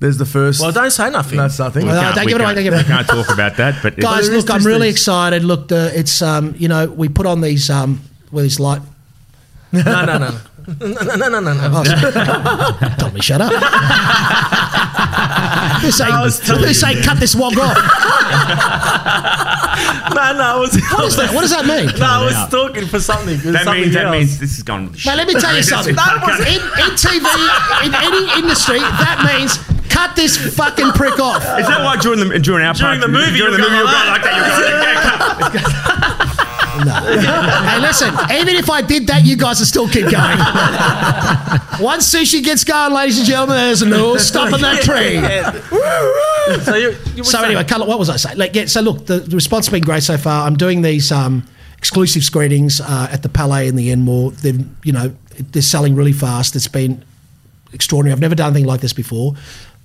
There's the first. Well, don't say nothing. That's nothing. Well, don't give it away. Don't give it away. I can't talk about that. But guys, look, I'm really excited. Look, the, it's, um, you know, we put on these, um, with these light. No, no, no. No, no, no, no, no, no. Oh, Tommy, shut up. This ain't, this ain't cut this wog off. No, no, I was. What is that? What does that mean? No, I was talking for something. That, something means, that means this is gone. Now, let me tell you something. That was in, in T V, in any industry, that means cut this fucking prick off. Is that why during the during our during part, the movie during the movie you're going like that? You're going like that. No. Hey, listen, even if I did that, you guys would still keep going. Once sushi gets going, ladies and gentlemen, there's no stopping that train. so you, you so anyway, Carla, what was I saying? Like, yeah, so look, the, the response has been great so far. I'm doing these um, exclusive screenings uh, at the Palais and the Enmore. They're, you know, they're selling really fast. It's been extraordinary. I've never done anything like this before.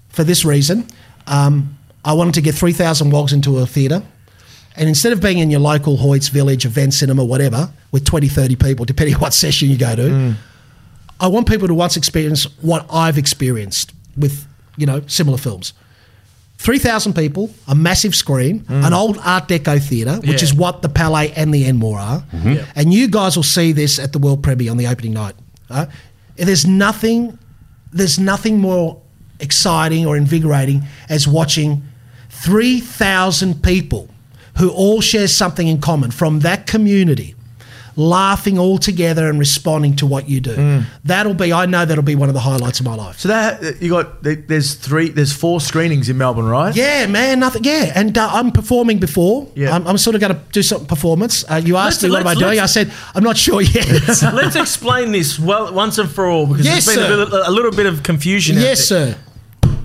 For this reason, um, I wanted to get three thousand wogs into a theatre. And instead of being in your local Hoyts Village event cinema, whatever, with twenty, thirty people, depending on what session you go to, mm. I want people to once experience what I've experienced with, you know, similar films. three thousand people, a massive screen, mm. an old Art Deco theatre, which yeah. is what the Palais and the Enmore are. Mm-hmm. Yeah. And you guys will see this at the World Premiere on the opening night. Uh, there's nothing, there's nothing more exciting or invigorating as watching three thousand people who all share something in common from that community, laughing all together and responding to what you do. Mm. That'll be, I know that'll be one of the highlights of my life. So that you got, there's three, there's four screenings in Melbourne, right? Yeah, man, nothing, yeah. And uh, I'm performing before. Yeah. I'm, I'm sort of going to do some performance. Uh, you asked let's, me what am I doing? I said, I'm not sure yet. Let's explain this well once and for all because yes, there's been a, bit, a little bit of confusion. Yes, sir.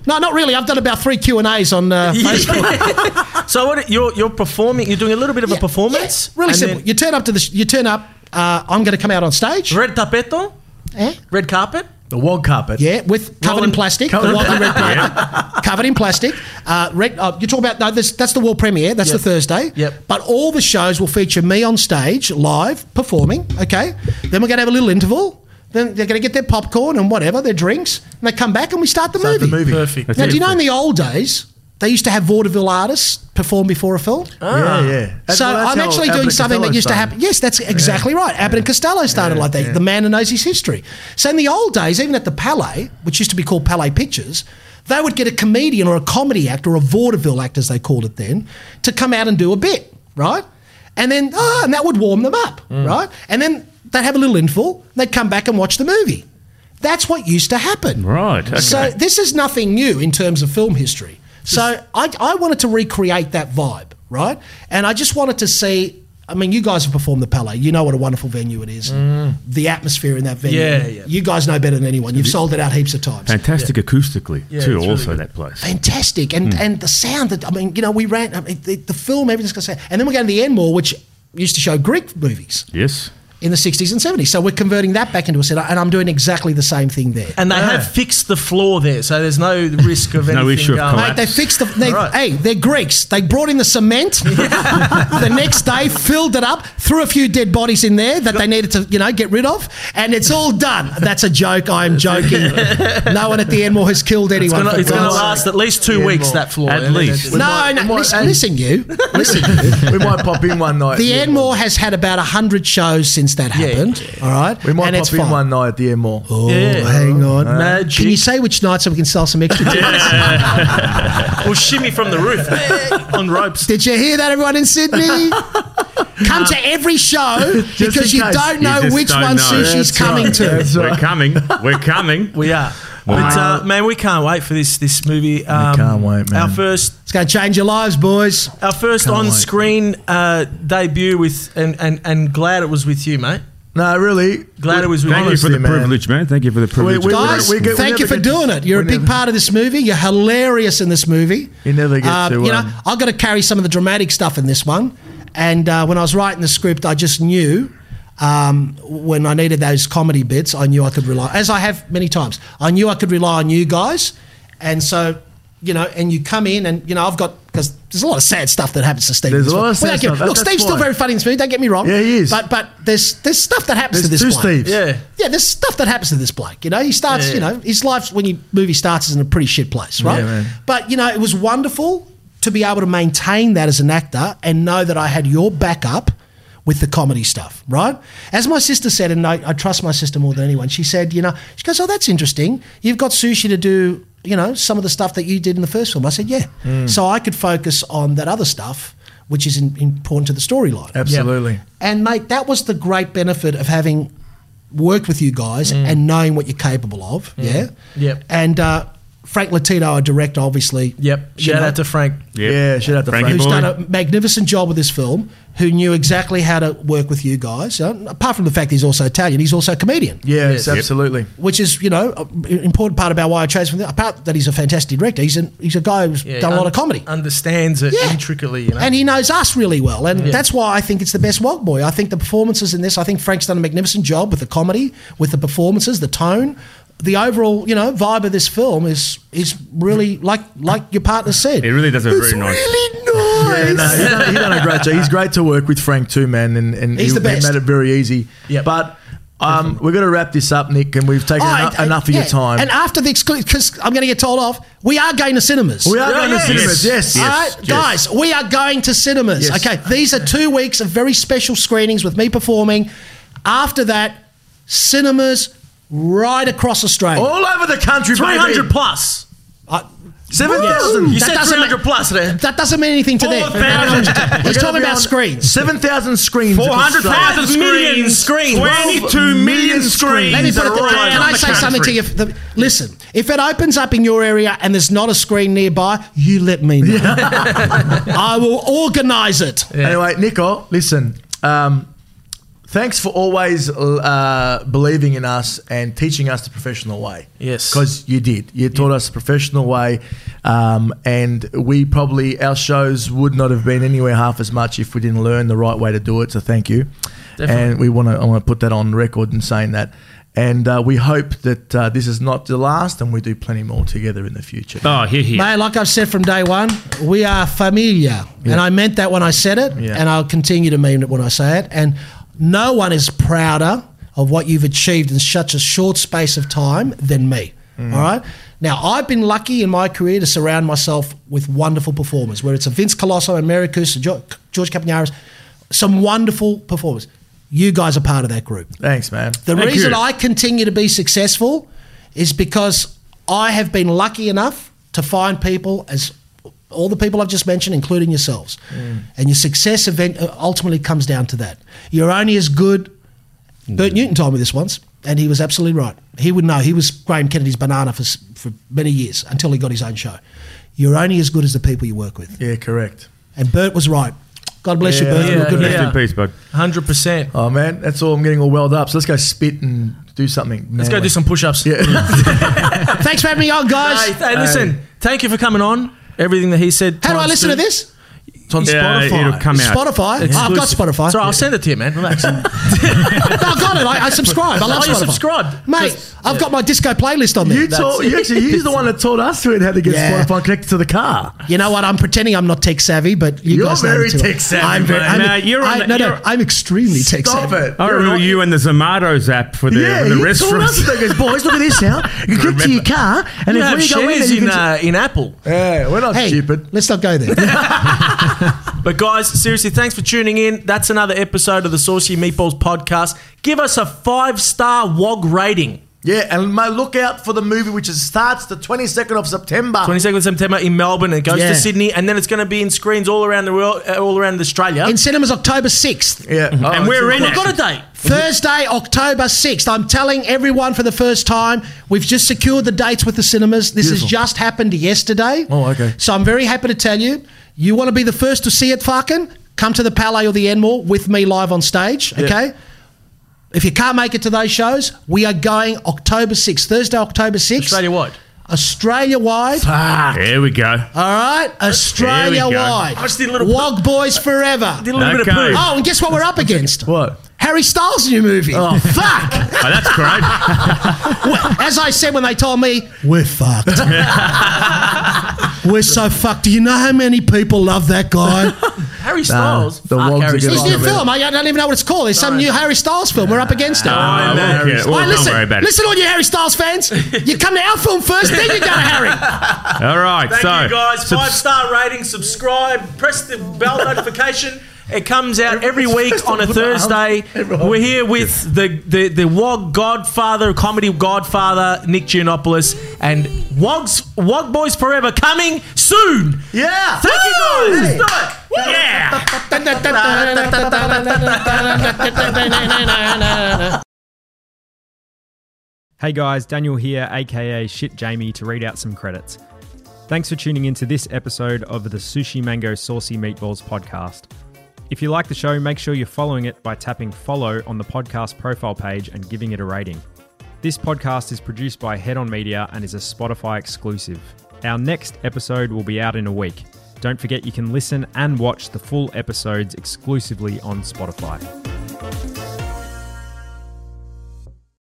No, not really. I've done about three Q and A's on uh, Facebook. So what, you're you're performing. You're doing a little bit of yeah, a performance. Yeah, really simple. You turn up to the. Sh- you turn up. Uh, I'm going to come out on stage. Red tapeto. Eh? Red carpet. The wog carpet. Yeah, with covered Rolling, in plastic. Covered, the wog red carpet, covered in plastic. Uh, red. Uh, you're talking about no. This, that's the world premiere. That's yep. the Thursday. Yep. But all the shows will feature me on stage live performing. Okay. Then we're going to have a little interval. Then they're going to get their popcorn and whatever, their drinks, and they come back and we start the start movie. The movie. Perfect. That's now, do you know in the old days, they used to have vaudeville artists perform before a film? Oh. Yeah, yeah. That's, so well, I'm actually doing something that used started. to happen. Yes, that's exactly yeah. right. Abbott yeah. and Costello started yeah. like that, yeah. the man who knows his history. So in the old days, even at the Palais, which used to be called Palais Pictures, they would get a comedian or a comedy actor or a vaudeville act, as they called it then, to come out and do a bit, right? And then, ah, and that would warm them up, mm. right? And then they'd have a little interval, they'd come back and watch the movie. That's what used to happen. Right. Okay. So this is nothing new in terms of film history. So I, I wanted to recreate that vibe, right? And I just wanted to see, I mean, you guys have performed the Palais. You know what a wonderful venue it is. Mm. The atmosphere in that venue. Yeah, yeah. You guys know better than anyone. You've sold it out heaps of times. Fantastic yeah. acoustically, yeah, too, also really that place. Fantastic. And mm. and the sound that, I mean, you know, we ran, I mean, the, the film, everything's going to sound. And then we're going to the Enmore, which used to show Greek movies. Yes. In the sixties and seventies. So we're converting that back into a set, and I'm doing exactly the same thing there. And they yeah. have fixed the floor there, so there's no risk of anything. No issue of collapse. Mate, they fixed the... They, right. Hey, they're Greeks. They brought in the cement the next day, filled it up, threw a few dead bodies in there that they needed to, you know, get rid of, and it's all done. That's a joke. I'm joking. No one at the Enmore has killed anyone. It's going to last at least two Enmore. weeks, that floor. At yeah, least. No, might, no. Might, listen, and, listen, you. Listen. We might pop in one night. The yeah. Enmore has had about one hundred shows since that happened, yeah, yeah. all right? We might and pop in fun. one night at the Enmore. Oh, yeah. hang on. Magic. Can you say which night so we can sell some extra tickets? Yeah. We'll shimmy from the roof on ropes. Did you hear that, everyone in Sydney? Come nah. to every show because you don't know you which don't one know. Sushi's That's coming right. to. That's We're right. coming. We're coming. We are. Wow. But, uh, man, we can't wait for this this movie. Um, we can't wait, man. Our first... It's going to change your lives, boys. Our first can't on-screen wait, uh, debut with... And, and, and glad it was with you, mate. No, really. Glad we, it was with you. Thank you for the man. privilege, man. Thank you for the privilege. We, we, Guys, we, we get, thank you for doing it. You're a big never, part of this movie. You're hilarious in this movie. You never get um, to... Um, you know, I've got to carry some of the dramatic stuff in this one. And uh, when I was writing the script, I just knew... Um, when I needed those comedy bits, I knew I could rely, as I have many times, I knew I could rely on you guys. And so you know, and you come in and, you know, I've got, because there's a lot of sad stuff that happens to Steve. There's a lot of sad stuff. Look, Steve's still very funny and smooth, don't get me wrong. Yeah, he is. But but there's there's stuff that happens to this bloke. There's two Steves. Yeah. Yeah, there's stuff that happens to this bloke, you know. He starts, yeah, yeah. you know, his life when your movie starts is in a pretty shit place, right? Yeah, man. But, you know, it was wonderful to be able to maintain that as an actor and know that I had your backup with the comedy stuff, right? As my sister said, and I, I trust my sister more than anyone, she said, you know, she goes, oh, that's interesting. You've got Sushi to do, you know, some of the stuff that you did in the first film. I said, yeah. Mm. So I could focus on that other stuff, which is in, important to the storyline. Absolutely. Yep. And, mate, that was the great benefit of having worked with you guys mm. and knowing what you're capable of, mm. yeah? Yep. And uh, Frank Latino, our director, obviously. Yep. Shout know, out to Frank. Yep. Yeah, shout out to Frank. Who's boy. done a magnificent job with this film, who knew exactly how to work with you guys. Uh, apart from the fact he's also Italian, he's also a comedian. Yeah, yes, absolutely. Which is, you know, an important part about why I chose him. Apart that he's a fantastic director, he's, an, he's a guy who's yeah, done a un- lot of comedy. Understands it yeah. intricately. You know? And he knows us really well. And yeah. that's why I think it's the best Wog Boy. I think the performances in this, I think Frank's done a magnificent job with the comedy, with the performances, the tone. The overall, you know, vibe of this film is is really like like your partner said. It really does a very really nice. It's really nice. Yeah, no, he's, done, he's done a great job. He's great to work with, Frank, too, man, and and he's he, the best. He made it very easy. Yep. But um, we're going to wrap this up, Nick, and we've taken oh, eno- and, enough of yeah. your time. And after the exclusive, because I'm going to get told off, we are going to cinemas. We are yeah, going yes. to cinemas. Yes, yes. All right, yes. guys, we are going to cinemas. Yes. Okay, these are two weeks of very special screenings with me performing. After that, cinemas. Right across Australia. All over the country. three hundred plus. Uh, seven thousand. You that said three hundred ma- plus there. That doesn't mean anything to them. He's talking about screens. seven thousand screens. four hundred thousand screens. screens. twenty-two million screens. Let me put it right th- Can I say country. something to you? The, listen, if it opens up in your area and there's not a screen nearby, you let me know. I will organise it. Yeah. Anyway, Nico, listen. Um, Thanks for always uh, believing in us and teaching us the professional way. Yes. Because you did. You taught yeah. us the professional way um, and we probably, our shows would not have been anywhere half as much if we didn't learn the right way to do it. So thank you. Definitely. And we want to, I want to put that on record in saying that. And uh, we hope that uh, this is not the last and we do plenty more together in the future. Oh, here, here. Mate, like I've said from day one, we are familia. Yeah. And I meant that when I said it yeah. and I'll continue to mean it when I say it. And no one is prouder of what you've achieved in such a short space of time than me, mm. all right? Now, I've been lucky in my career to surround myself with wonderful performers, whether it's a Vince Colosso and Mary Coustas, George Kapiniaris, some wonderful performers. You guys are part of that group. Thanks, man. The Thank reason you. I continue to be successful is because I have been lucky enough to find people as all the people I've just mentioned, including yourselves. Mm. And your success event ultimately comes down to that. You're only as good... Mm. Bert Newton told me this once, and he was absolutely right. He would know. He was Graham Kennedy's banana for for many years until he got his own show. You're only as good as the people you work with. Yeah, correct. And Bert was right. God bless yeah, you, Bert. Yeah, yeah, good yeah. Rest in peace, bud. one hundred percent. Oh, man, that's all. I'm getting all welled up. So let's go spit and do something. Man, let's go do some push-ups. Yeah. Thanks for having me on, guys. Hey, hey listen, um, thank you for coming on. Everything that he said. How do I listen to this? It's on yeah, Spotify. It'll come out. Spotify? Yeah. Oh, I've got Spotify. Sorry, I'll send it to you, man. Relax. No, I got it. I, I subscribe. I love oh, Spotify. Oh, you subscribed. Mate, Just, I've yeah. got my disco playlist on there. You taught, you actually, you're the one that taught us to it how to get yeah. Spotify connected to the car. You know what? I'm pretending I'm not tech savvy, but you you're guys know very tech savvy. I'm very, I'm, no, you're I, the, no, you're, no, I'm extremely tech savvy. Stop it. I remember you and the Zomato's app for the, yeah, the restaurants. Yeah, you taught us. Boys, look at this now. You click to your car, and if we go in, in Apple. Yeah, we're not stupid. Let's not go there. But guys, seriously, thanks for tuning in. That's another episode of the Saucy Meatballs podcast. Give us a five-star Wog rating. Yeah, and my look out for the movie, which is, starts the twenty-second of September. twenty-second of September in Melbourne. It goes yeah. to Sydney, and then it's going to be in screens all around the world, uh, all around Australia. In cinemas October sixth. Yeah, mm-hmm. oh, and we're in it. We've got a date. Thursday, October sixth. I'm telling everyone for the first time, we've just secured the dates with the cinemas. This Beautiful. has just happened yesterday. Oh, okay. So I'm very happy to tell you, you want to be the first to see it, fucking, come to the Palais or the Enmore with me live on stage, okay? Yeah. If you can't make it to those shows, we are going October sixth, Thursday, October sixth. Australia-wide. Australia-wide. Fuck. There we go. All right, Australia-wide. I just did a little... Wog Boys Forever. Did a little okay. bit of poo. Oh, and guess what we're up against? What? Harry Styles' new movie. Oh, fuck. Oh, that's great. Well, as I said when they told me, we're fucked. We're so fucked. Do you know how many people love that guy? Harry Styles. Nah, the Wogs are good. There's a new film. I don't even know what it's called. There's no. some new Harry Styles film. We're up against it. Uh, oh, man. Yeah. Well, listen, don't worry about it. Listen, all you Harry Styles fans. You come to our film first, then you go to Harry. All right. Thank so, you, guys. Five star rating. Subscribe. Press the bell notification. It comes out every week on a Thursday. We're here with the, the, the Wog Godfather, comedy Godfather, Nick Giannopoulos, and Wogs, Wog Boys Forever coming soon. Yeah. Thank Woo! you, guys. Let's do it. Yeah. Hey, guys. Daniel here, a k a. Shit Jamie, to read out some credits. Thanks for tuning into this episode of the Sushi Mango Saucy Meatballs podcast. If you like the show, make sure you're following it by tapping follow on the podcast profile page and giving it a rating. This podcast is produced by Head On Media and is a Spotify exclusive. Our next episode will be out in a week. Don't forget you can listen and watch the full episodes exclusively on Spotify.